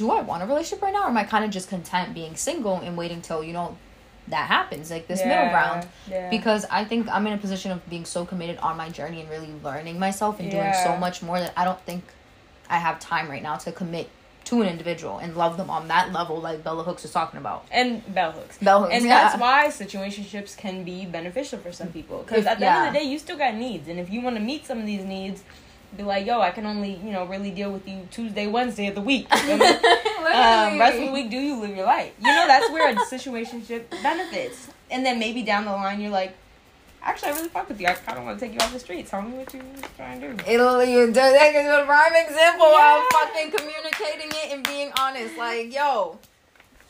do I want a relationship right now, or am I kind of just content being single and waiting till, you know, that happens, like this yeah, middle ground, yeah. because I think I'm in a position of being so committed on my journey and really learning myself and yeah. doing so much more that I don't think I have time right now to commit to an individual and love them on that level, like Bell Hooks is talking about. And Bell Hooks. Bell Hooks, and yeah. that's why situationships can be beneficial for some people, because at the yeah. end of the day, you still got needs, and if you want to meet some of these needs, be like, yo, I can only, you know, really deal with you Tuesday, Wednesday of the week. You know? um, rest of the week, do you live your life? You know, that's where a situationship benefits. And then maybe down the line, you're like, actually, I really fuck with you. I kind of want to take you off the street. Tell me what you're trying to do. It'll, you that is a prime example yeah. of fucking communicating it and being honest. Like, yo,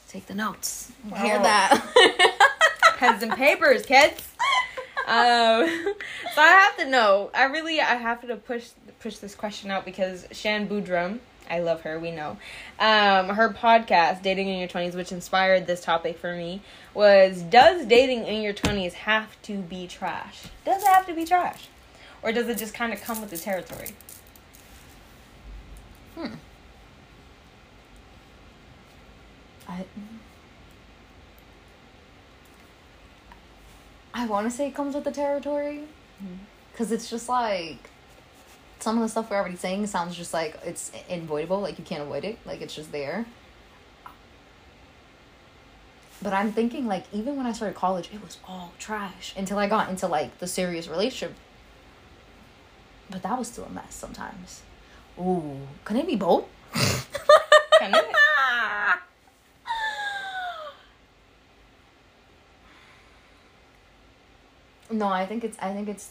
take the notes. Wow. Hear that. Pens and papers, kids. Um, so I have to know. I really I have to push push this question out because Shan Boudram, I love her, we know. Um, her podcast, Dating in Your twenties, which inspired this topic for me, was, does dating in your twenties have to be trash? Does it have to be trash? Or does it just kind of come with the territory? Hmm. I... I want to say it comes with the territory, because it's just like some of the stuff we're already saying sounds just like it's unavoidable, like you can't avoid it, like it's just there. But I'm thinking, like, even when I started college, it was all trash until I got into like the serious relationship. But that was still a mess sometimes. Ooh, can it be both? Can it? No, I think it's, I think it's,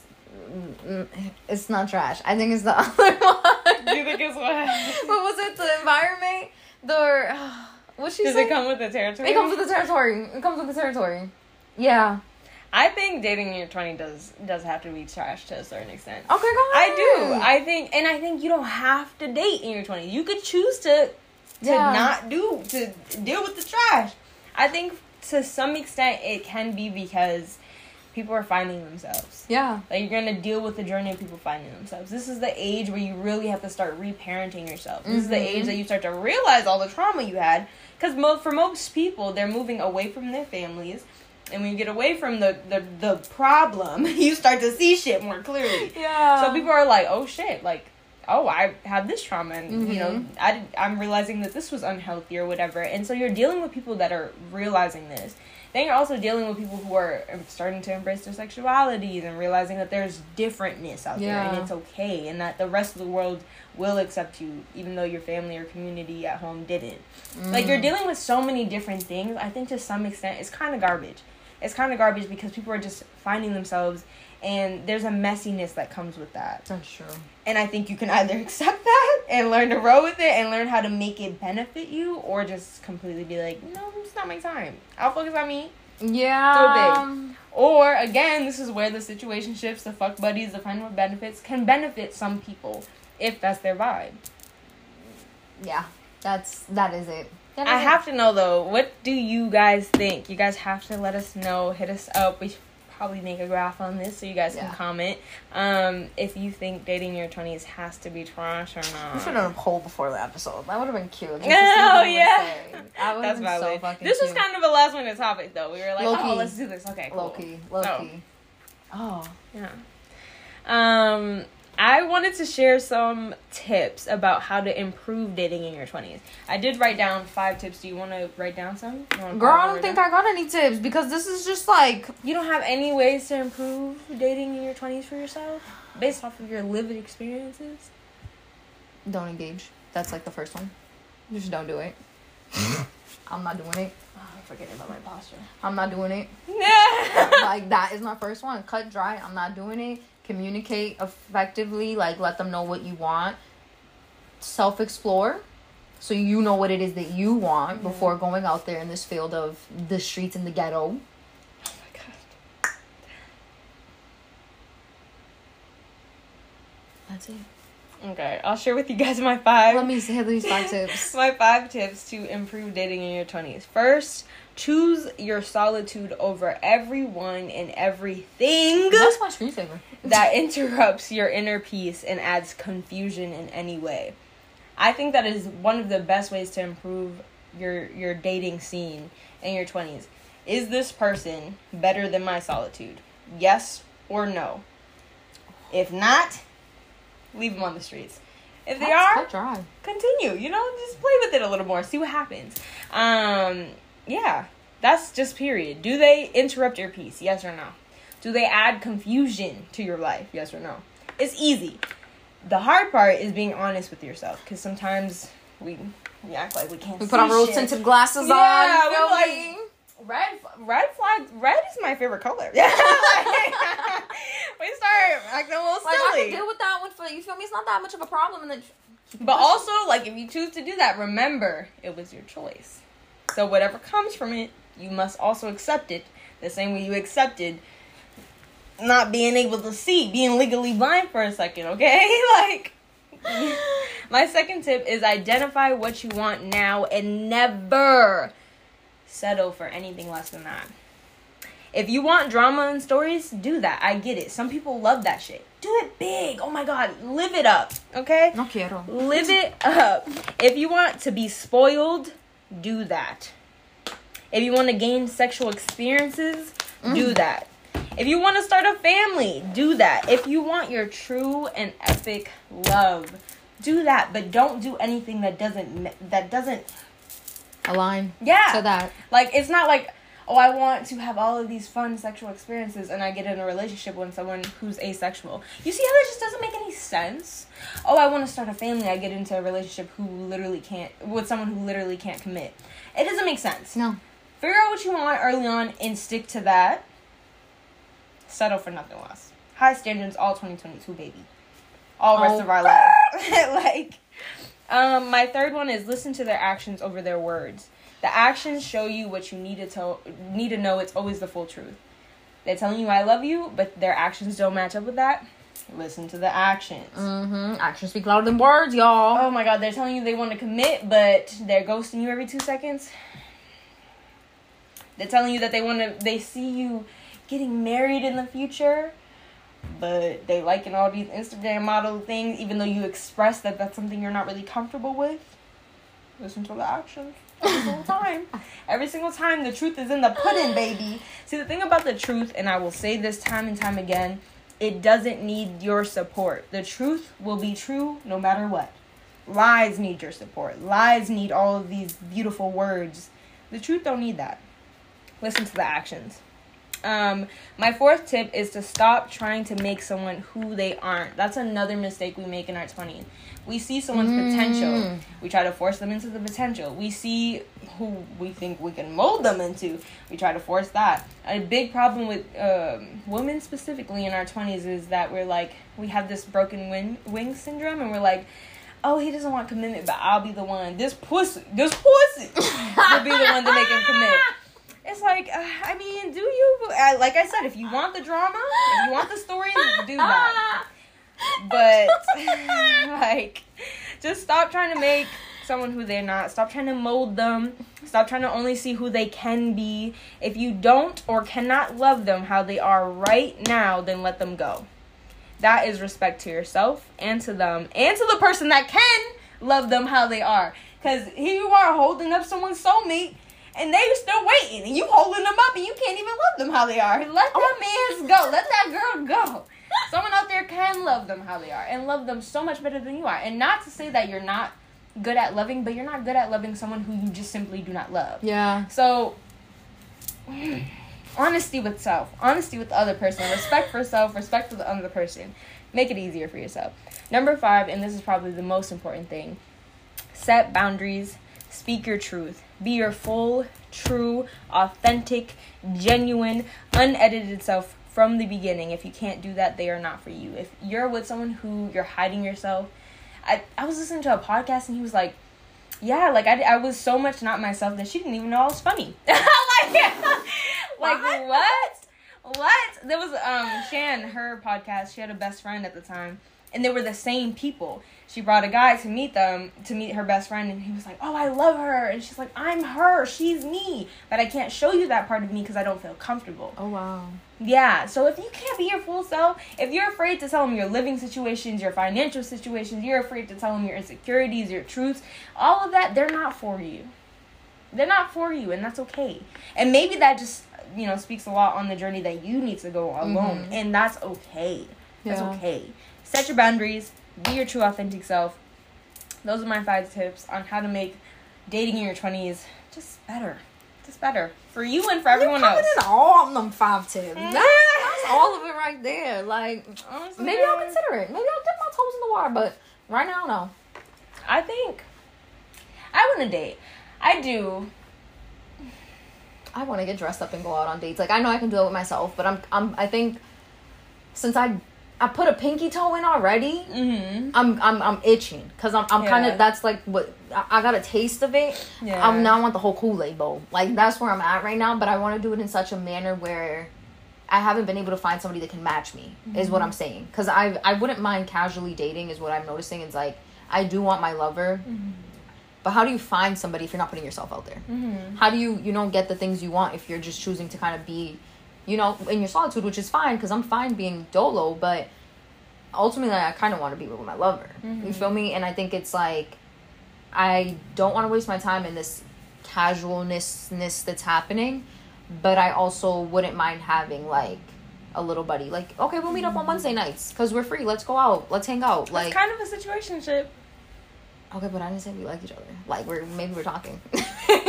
it's not trash. I think it's the other one. You think it's what? What was it? The environment? The, what'd she say? Does it come with the territory? It comes with the territory. It comes with the territory. Yeah. I think dating in your twenties does, does have to be trash to a certain extent. Okay, go ahead. I do. I think, and I think you don't have to date in your twenties. You could choose to, to yeah. not do, to deal with the trash. I think to some extent it can be because people are finding themselves. Yeah. Like, you're going to deal with the journey of people finding themselves. This is the age where you really have to start reparenting yourself. This mm-hmm. is the age that you start to realize all the trauma you had. Because mo- for most people, they're moving away from their families. And when you get away from the, the, the problem, you start to see shit more clearly. Yeah. So people are like, oh, shit. Like, oh, I have this trauma. And, mm-hmm. you know, I, I'm realizing that this was unhealthy or whatever. And so you're dealing with people that are realizing this. Then you're also dealing with people who are starting to embrace their sexualities and realizing that there's differentness out yeah. there, and it's okay, and that the rest of the world will accept you even though your family or community at home didn't. Mm. Like, you're dealing with so many different things. I think to some extent it's kind of garbage. It's kind of garbage because people are just finding themselves, and there's a messiness that comes with that. That's true. And I think you can either accept that and learn to roll with it and learn how to make it benefit you, or just completely be like, no, it's not my time. I'll focus on me. Yeah. Do it big. Or, again, this is where the situationships, the fuck buddies, the fun with benefits can benefit some people if that's their vibe. Yeah. That's, that is it. That is I have it. to know, though, what do you guys think? You guys have to let us know. Hit us up. We should probably make a graph on this so you guys yeah. can comment. Um, if you think dating in your twenties has to be trash or not. We should have done a poll before the episode. That would have been cute. Oh, yeah. That would have been so fucking This cute. was kind of a last-minute topic, though. We were like, Low-key. oh, let's do this. Okay, cool. Low-key. Low-key. Oh. oh. Yeah. Um... I wanted to share some tips about how to improve dating in your twenties. I did write down five tips. Do you want to write down some? Girl, I don't think down? I got any tips because this is just like... You don't have any ways to improve dating in your twenties for yourself based off of your lived experiences? Don't engage. That's like the first one. You just don't do it. I'm not doing it. Oh, I forget about my posture. I'm not doing it. Like, that is my first one. Cut dry. I'm not doing it. Communicate effectively, like let them know what you want. Self-explore, so you know what it is that you want yeah. before going out there in this field of the streets and the ghetto. Oh my God. That's it. Okay, I'll share with you guys my five. Let me say these five tips. My five tips to improve dating in your twenties. First, choose your solitude over everyone and everything. That's my screen saver. That interrupts your inner peace and adds confusion in any way. I think that is one of the best ways to improve your your dating scene in your twenties. Is this person better than my solitude? Yes or no? If not, leave them on the streets. If they That's are, continue. You know, just play with it a little more. See what happens. Um, yeah. That's just period. Do they interrupt your peace? Yes or no? Do they add confusion to your life? Yes or no? It's easy. The hard part is being honest with yourself. Because sometimes we, we act like we can't We see put our rose-tinted glasses yeah, on. Yeah, we're like... Red red flag, red is my favorite color. Yeah, like, we start acting a little like, silly. I can deal with that one for you. Feel me? It's not that much of a problem. In the tr- but also, like, if you choose to do that, remember it was your choice. So whatever comes from it, you must also accept it the same way you accepted not being able to see, being legally blind for a second. Okay, like. My second tip is identify what you want now and never settle for anything less than that. If you want drama and stories, do that. I get it. Some people love that shit. Do it big. Oh my God. Live it up. Okay? No quiero. Live it up. If you want to be spoiled, do that. If you want to gain sexual experiences, mm. do that. If you want to start a family, do that. If you want your true and epic love, do that. But don't do anything that doesn't, that doesn't align yeah to that. Like, it's not like, oh, I want to have all of these fun sexual experiences and I get in a relationship with someone who's asexual. You see how that just doesn't make any sense? Oh, I want to start a family. I get into a relationship who literally can't with someone who literally can't commit. It doesn't make sense. No. Figure out what you want early on and stick to that. Settle for nothing less. High standards all twenty twenty-two, baby. All rest oh. of our life. Like, Um, my third one is listen to their actions over their words. The actions show you what you need to tell, need to know. It's always the full truth. They're telling you I love you, but their actions don't match up with that. Listen to the actions. Mm-hmm. Actions speak louder than words, y'all. Oh my God, they're telling you they want to commit, but they're ghosting you every two seconds. They're telling you that they want to, they see you getting married in the future, but they liking all these Instagram model things, even though you express that that's something you're not really comfortable with. Listen to the actions every single time. Every single time, the truth is in the pudding, baby. See, the thing about the truth, and I will say this time and time again, it doesn't need your support. The truth will be true no matter what. Lies need your support. Lies need all of these beautiful words. The truth don't need that. Listen to the actions. Um, my fourth tip is to stop trying to make someone who they aren't. That's another mistake we make in our twenties. We see someone's mm. potential. We try to force them into the potential. We see who we think we can mold them into. We try to force that. A big problem with um, women specifically in our twenties is that we're like, we have this broken wing, wing syndrome, and we're like, oh, he doesn't want commitment, but I'll be the one. This pussy, this pussy will be the one to make him commit. It's like, uh, I mean, do you? I, like I said, if you want the drama, if you want the story, do that. But, like, just stop trying to make someone who they're not. Stop trying to mold them. Stop trying to only see who they can be. If you don't or cannot love them how they are right now, then let them go. That is respect to yourself and to them and to the person that can love them how they are. Because here you are holding up someone's soulmate and they're still waiting. And you holding them up and you can't even love them how they are. Let that man's go. Let that girl go. Someone out there can love them how they are and love them so much better than you are. And not to say that you're not good at loving, but you're not good at loving someone who you just simply do not love. Yeah. So... honesty with self, honesty with the other person, respect for self, respect for the other person. Make it easier for yourself. Number five, and this is probably the most important thing, set boundaries, speak your truth, be your full, true, authentic, genuine, unedited self from the beginning. If you can't do that, they are not for you. If you're with someone who you're hiding yourself, I, I was listening to a podcast and he was like, yeah, like I, I was so much not myself that she didn't even know I was funny. like, Like, what? what? What? There was, um, Shan, her podcast, she had a best friend at the time, and they were the same people. She brought a guy to meet them, to meet her best friend, and he was like, oh, I love her, and she's like, I'm her, she's me, but I can't show you that part of me because I don't feel comfortable. Oh, wow. Yeah, so if you can't be your full self, if you're afraid to tell them your living situations, your financial situations, you're afraid to tell them your insecurities, your truths, all of that, they're not for you. They're not for you, and that's okay. And maybe that just... you know, speaks a lot on the journey that you need to go alone. Mm-hmm. And that's okay. That's yeah. okay. Set your boundaries. Be your true, authentic self. Those are my five tips on how to make dating in your twenties just better. Just better. For you and for everyone else. You covered all of them five tips. Mm-hmm. That's all of it right there. Like, honestly, maybe I'll consider it. Maybe I'll dip my toes in the water. But right now, no. I think I want to date. I do. I want to get dressed up and go out on dates. Like, I know I can do it with myself, but I'm, I'm, I think since I, I put a pinky toe in already, mm-hmm. I'm, I'm, I'm itching because I'm, I'm yeah. kind of, that's like what I, I got a taste of it. Yeah. I'm now I want the whole Kool-Aid bowl. Like, that's where I'm at right now, but I want to do it in such a manner where I haven't been able to find somebody that can match me mm-hmm. is what I'm saying. Cause I, I wouldn't mind casually dating is what I'm noticing. It's like, I do want my lover. Mm-hmm. But how do you find somebody if you're not putting yourself out there? Mm-hmm. How do you, you don't get the things you want if you're just choosing to kind of be, you know, in your solitude, which is fine because I'm fine being dolo, but ultimately I kind of want to be with my lover. Mm-hmm. You feel me? And I think it's like, I don't want to waste my time in this casualness that's happening, but I also wouldn't mind having like a little buddy. Like, okay, we'll meet up on Wednesday nights because we're free. Let's go out. Let's hang out. Like, it's kind of a situationship. Okay, but I didn't say we like each other. Like, we're maybe we're talking. Oh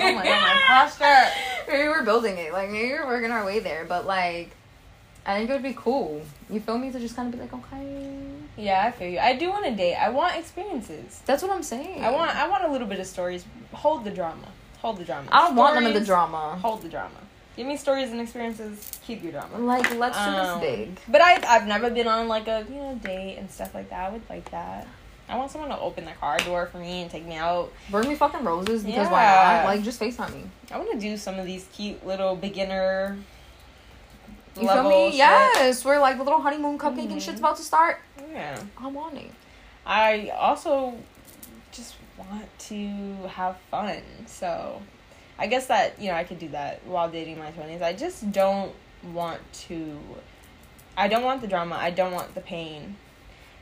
my god, my posture. Maybe we're building it. Like, maybe we're working our way there. But, like, I think it would be cool. You feel me? To just kind of be like, okay. Yeah, I feel you. I do want to date. I want experiences. That's what I'm saying. I want I want a little bit of stories. Hold the drama. Hold the drama. I don't stories, want none of the drama. Hold the drama. Give me stories and experiences. Keep your drama. Like, let's um, do this big. But I, I've never been on, like, a, you know, date and stuff like that. I would like that. I want someone to open the car door for me and take me out. Bring me fucking roses because yeah. why not? Like, just FaceTime me. I want to do some of these cute little beginner you level feel me? Shit. Yes. We're like the little honeymoon cupcake mm-hmm. and shit's about to start. Yeah. I want it. I also just want to have fun. So, I guess that, you know, I could do that while dating my twenties. I just don't want to... I don't want the drama. I don't want the pain.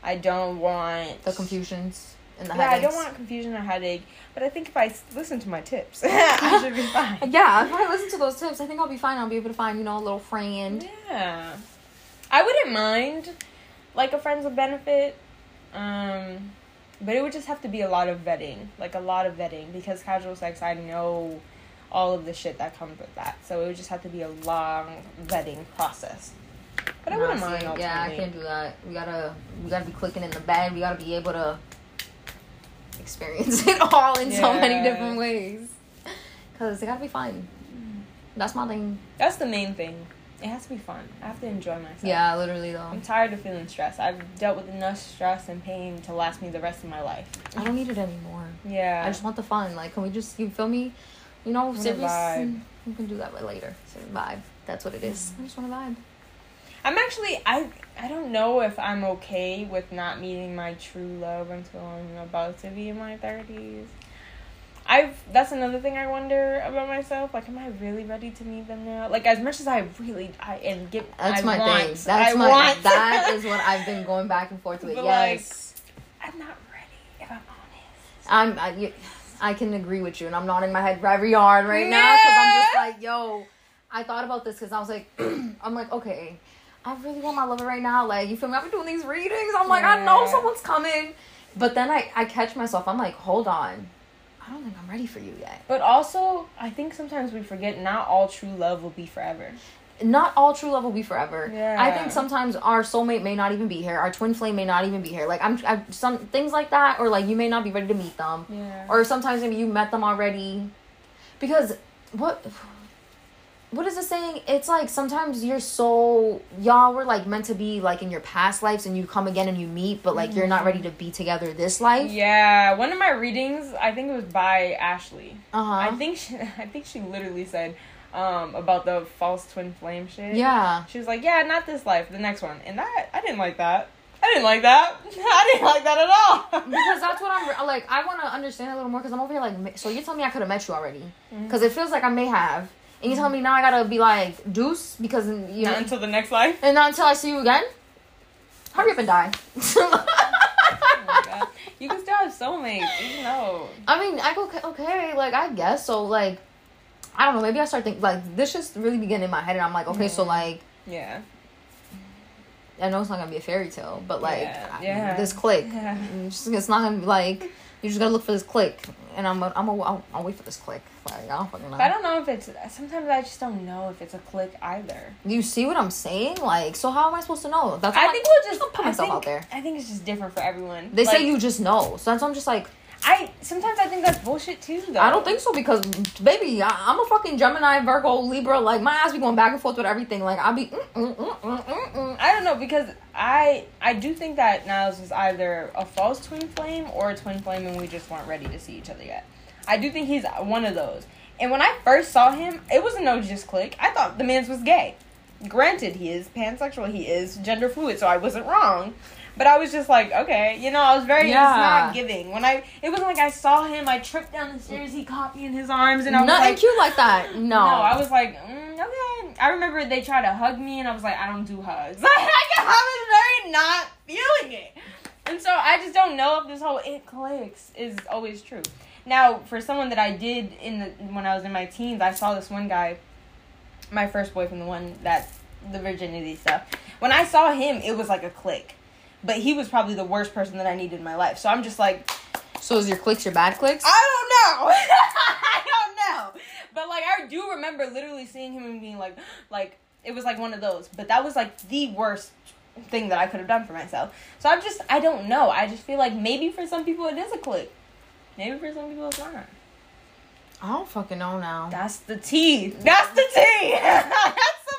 I don't want... the confusions and the yeah, headaches. Yeah, I don't want confusion or headache. But I think if I listen to my tips, I should be fine. Yeah, if I listen to those tips, I think I'll be fine. I'll be able to find, you know, a little friend. Yeah. I wouldn't mind, like, a friends with benefit. Um, but it would just have to be a lot of vetting. Like, a lot of vetting. Because casual sex, I know all of the shit that comes with that. So it would just have to be a long vetting process. But I wouldn't mind. Yeah, I can't do that. We gotta, we gotta be clicking in the bag. We gotta be able to experience it all in yeah. so many different ways. Cause it gotta be fun. That's my thing. That's the main thing. it has to be fun. I have to enjoy myself. Yeah, literally, though. I'm tired of feeling stressed. I've dealt with enough stress and pain to last me the rest of my life. I don't need it anymore. Yeah. I just want the fun. Like, can we just, you feel me? You know, vibe. We can do that later. So vibe. That's what it is. Mm-hmm. I just want to vibe. I'm actually, I I don't know if I'm okay with not meeting my true love until I'm about to be in my thirties. I've that's another thing I wonder about myself. Like, am I really ready to meet them now? Like, as much as I really I and get that's I my want, thing. That's I my want. That is what I've been going back and forth with. But yes, like, I'm not ready. If I'm honest, I'm I, you, I can agree with you, and I'm nodding my head every yard right yeah. now because I'm just like, yo. I thought about this because I was like, I'm like, okay, I really want my lover right now. Like, you feel me? I've been doing these readings. I'm like, yeah. I know someone's coming, but then I I catch myself. I'm like, hold on. I don't think I'm ready for you yet. But also, I think sometimes we forget not all true love will be forever. Not all true love will be forever. Yeah. I think sometimes our soulmate may not even be here. Our twin flame may not even be here. Like, I'm, I, some things like that, or like you may not be ready to meet them. Yeah. Or sometimes maybe you met them already. Because what, what is the saying? It's like sometimes you're so, y'all were like meant to be like in your past lives and you come again and you meet, but like you're not ready to be together this life. Yeah. One of my readings, I think it was by Ashley. Uh-huh. I think she, I think she literally said um, about the false twin flame shit. Yeah. She was like, yeah, not this life, the next one. And that, I didn't like that. I didn't like that. I didn't like that at all. Because that's what I'm, like, I want to understand a little more because I'm over here like, so you're telling me I could have met you already. Because mm-hmm. it feels like I may have. And you tell me now I gotta be like, deuce, because, you know. Not until the next life? And not until I see you again? Hurry up and die. Oh my God. You can still have soulmates, even though. I mean, I go, okay, like, I guess. So, like, I don't know. Maybe I start thinking, like, this just really began in my head. And I'm like, okay, mm. so, like. Yeah. I know it's not gonna be a fairy tale, but, like, yeah. Yeah. I, this click. Yeah. It's, it's not gonna be, like. You just gotta look for this click, and I'm a, I'm a, I'll, I'll wait for this click. Like, I don't fucking know. I don't know if it's. Sometimes I just don't know if it's a click either. You see what I'm saying? Like, so how am I supposed to know? That's I think I, we'll just I'll put myself think, out there. I think it's just different for everyone. They like, say you just know, so that's why I'm just like. I sometimes I think that's bullshit too, though. I don't think so because, baby, I, I'm a fucking Gemini, Virgo, Libra. Like, my ass be going back and forth with everything. Like, I'll be. Mm, mm, mm, mm, mm, mm. I don't know because. I I do think that Niles is either a false twin flame or a twin flame and we just weren't ready to see each other yet. I do think he's one of those. And when I first saw him, it was a no just click. I thought the man's was gay. Granted, he is pansexual. He is gender fluid, so I wasn't wrong. But I was just like, okay. You know, I was very yeah. it's not giving. When I It wasn't like I saw him, I tripped down the stairs, he caught me in his arms, and I was Nothing like... Nothing cute like that. No. No, I was like, mm, okay. I remember they tried to hug me, and I was like, I don't do hugs. Like, I was very not feeling it. And so I just don't know if this whole it clicks is always true. Now, for someone that I did in the when I was in my teens, I saw this one guy, my first boyfriend, the one that, the virginity stuff. When I saw him, it was like a click. But he was probably the worst person that I needed in my life. So I'm just like... So is your clicks your bad clicks? I don't know. I don't know. But, like, I do remember literally seeing him and being like... Like, it was like one of those. But that was, like, the worst thing that I could have done for myself. So I'm just... I don't know. I just feel like maybe for some people it is a click. Maybe for some people it's not. I don't fucking know now. That's the tea. That's the tea. That's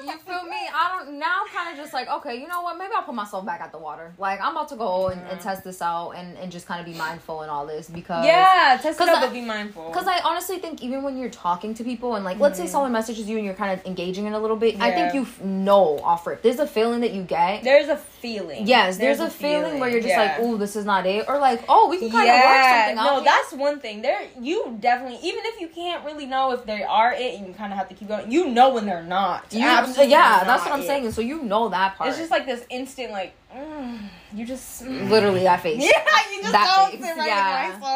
you feel me? I don't. Now I'm kind of just like, okay, you know what? Maybe I'll put myself back at the water. Like, I'm about to go and, and test this out and, and just kind of be mindful and all this because yeah, test it out but be mindful. Because I honestly think even when you're talking to people and like, mm-hmm. let's say someone messages you and you're kind of engaging in a little bit, yeah. I think you f- know off rip. There's a feeling that you get. There's a feeling. Yes, there's, there's a, a feeling, feeling where you're just yeah. like, ooh, this is not it, or like, oh, we can kind of yeah. work something out. No, here. That's one thing. There, you definitely, even if you can't really know if they are it, and you kind of have to keep going. You know when they're not. You absolutely. So, yeah, that's what I'm it. saying. So you know that part. It's just like this instant, like, mm, you just... Mm. Literally that face. Yeah, you just that don't sit right yeah. in my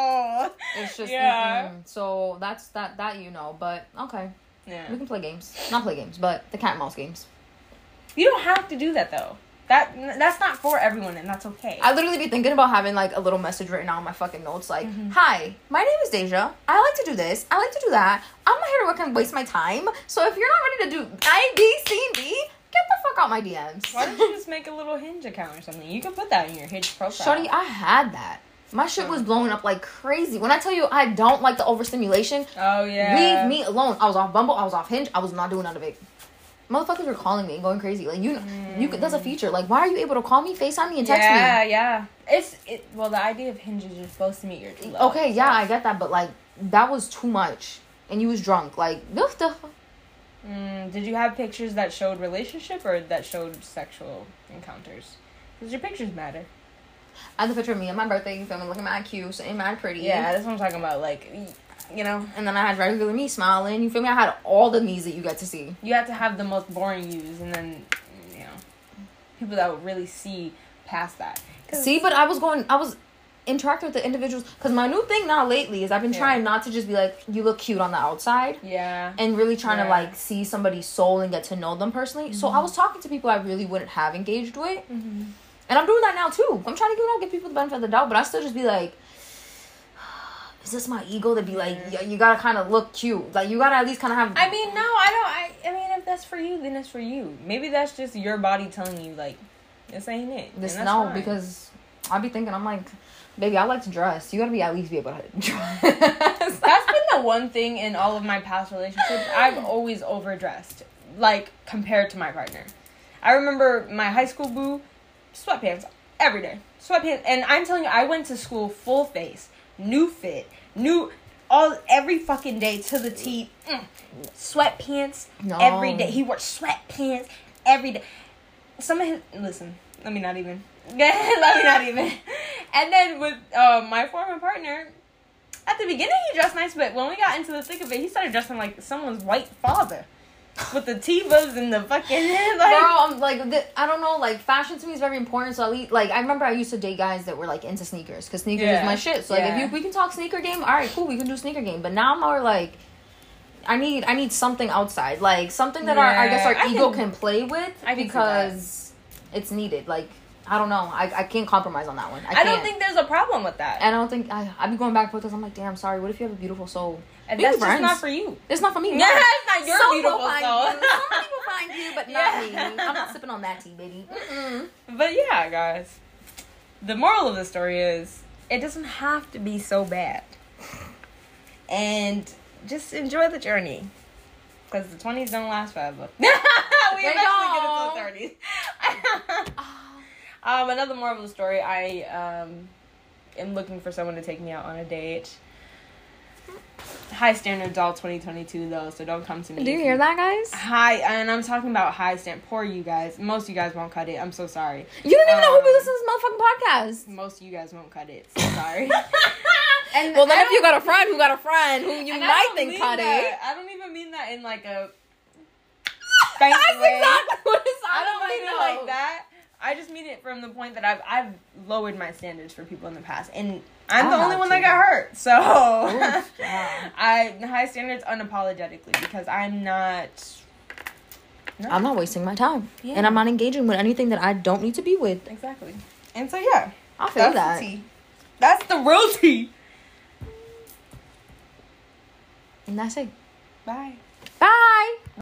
soul. It's just... Yeah. Mm-mm. So that's that, that you know, but okay. Yeah. We can play games. Not play games, but the cat and mouse games. You don't have to do that, though. That That's not for everyone, and that's okay. I literally be thinking about having, like, a little message right now on my fucking notes, like, mm-hmm. Hi, my name is Deja. I like to do this. I like to do that. I'm not here to work and waste my time. So if you're not ready to do A, B, C, D, get the fuck out my D Ms. Why don't you just make a little Hinge account or something? You can put that in your Hinge profile. Shorty, I had that. My shit was blowing up like crazy. When I tell you I don't like the overstimulation. Oh, yeah. Leave me alone. I was off Bumble. I was off Hinge. I was not doing none of it. motherfuckers were calling me and going crazy. Like, you, mm. you, that's a feature. Like, why are you able to call me, FaceTime me, and text yeah, me? Yeah, yeah. It's, it, well, the idea of Hinge is you're supposed to meet your true love. Okay, yeah, so. I get that, but, like, that was too much. And you was drunk. Like, what the fuck? Mm, did you have pictures that showed relationship or that showed sexual encounters? Does your pictures matter? I had the picture of me on my birthday. You feel me? Looking mad cute, so ain't mad pretty. Yeah, that's what I'm talking about. Like, you know. And then I had regular me smiling. You feel me? I had all the me's that you got to see. You had to have the most boring yous, and then, you know, people that would really see past that. See, but I was going. I was interacting with the individuals because my new thing now lately is I've been yeah. trying not to just be like, you look cute on the outside. Yeah. And really trying yeah. to like see somebody's soul and get to know them personally. Mm-hmm. So I was talking to people I really wouldn't have engaged with. Mm-hmm. And I'm doing that now, too. I'm trying to give, you know, give people the benefit of the doubt, but I still just be like, is this my ego to be like, yeah, you gotta kind of look cute. Like, you gotta at least kind of have... I mean, no, I don't... I, I mean, if that's for you, then it's for you. Maybe that's just your body telling you, like, this ain't it. This No, fine. Because I'll be thinking, I'm like, baby, I like to dress. You gotta be at least be able to dress. That's been the one thing in all of my past relationships. I've always overdressed, like, compared to my partner. I remember my high school boo... sweatpants every day, sweatpants, and I'm telling you, I went to school full face, new fit, new all every fucking day to the T. Mm. Sweatpants no. every day. He wore sweatpants every day. Some of his listen. Let me not even. Let me not even. And then with uh, my former partner, at the beginning he dressed nice, but when we got into the thick of it, he started dressing like someone's white father. With the Tevas and the fucking... Like, girl, I'm like, th- I don't know, like, fashion to me is very important, so at least, like, I remember I used to date guys that were, like, into sneakers, because sneakers yeah. is my shit, so, like, yeah. if you, we can talk sneaker game, alright, cool, we can do sneaker game, but now I'm more, like, I need, I need something outside, like, something that yeah. our, I guess our I ego can, can play with, because it's needed, like, I don't know, I, I can't compromise on that one, I, I don't think there's a problem with that. I don't think, I, I be going back and forth, I'm like, damn, sorry, what if you have a beautiful soul? And that's friends. Just not for you. It's not for me. Yeah, no. It's not your so beautiful soul. Some people find you, but not yeah. me. I'm not sipping on that tea, baby. Mm-mm. But yeah, guys. The moral of the story is, it doesn't have to be so bad. And just enjoy the journey. Because the twenties don't last forever. we they eventually don't. Get into the thirties. um, another moral of the story, I um, am looking for someone to take me out on a date. High standards all twenty twenty-two, though, so don't come to me. Do you hear that, guys? High, and I'm talking about high standards. Poor you guys. Most of you guys won't cut it. I'm so sorry. You don't even um, know who we listen to this motherfucking podcast. Most of you guys won't cut it. So sorry. And well, then if you got a friend who got a friend who you might think cut that. It. I don't even mean that in, like, a... That's way. Exactly what it sounds like. I don't mean know. It like that. I just mean it from the point that I've I've lowered my standards for people in the past, and I'm the only one that got hurt. So Oof, yeah. I high standards unapologetically because I'm not. No. I'm not wasting my time, yeah. and I'm not engaging with anything that I don't need to be with. Exactly, and so yeah, I feel that. The tea. That's the real tea. And that's it. Bye. Bye.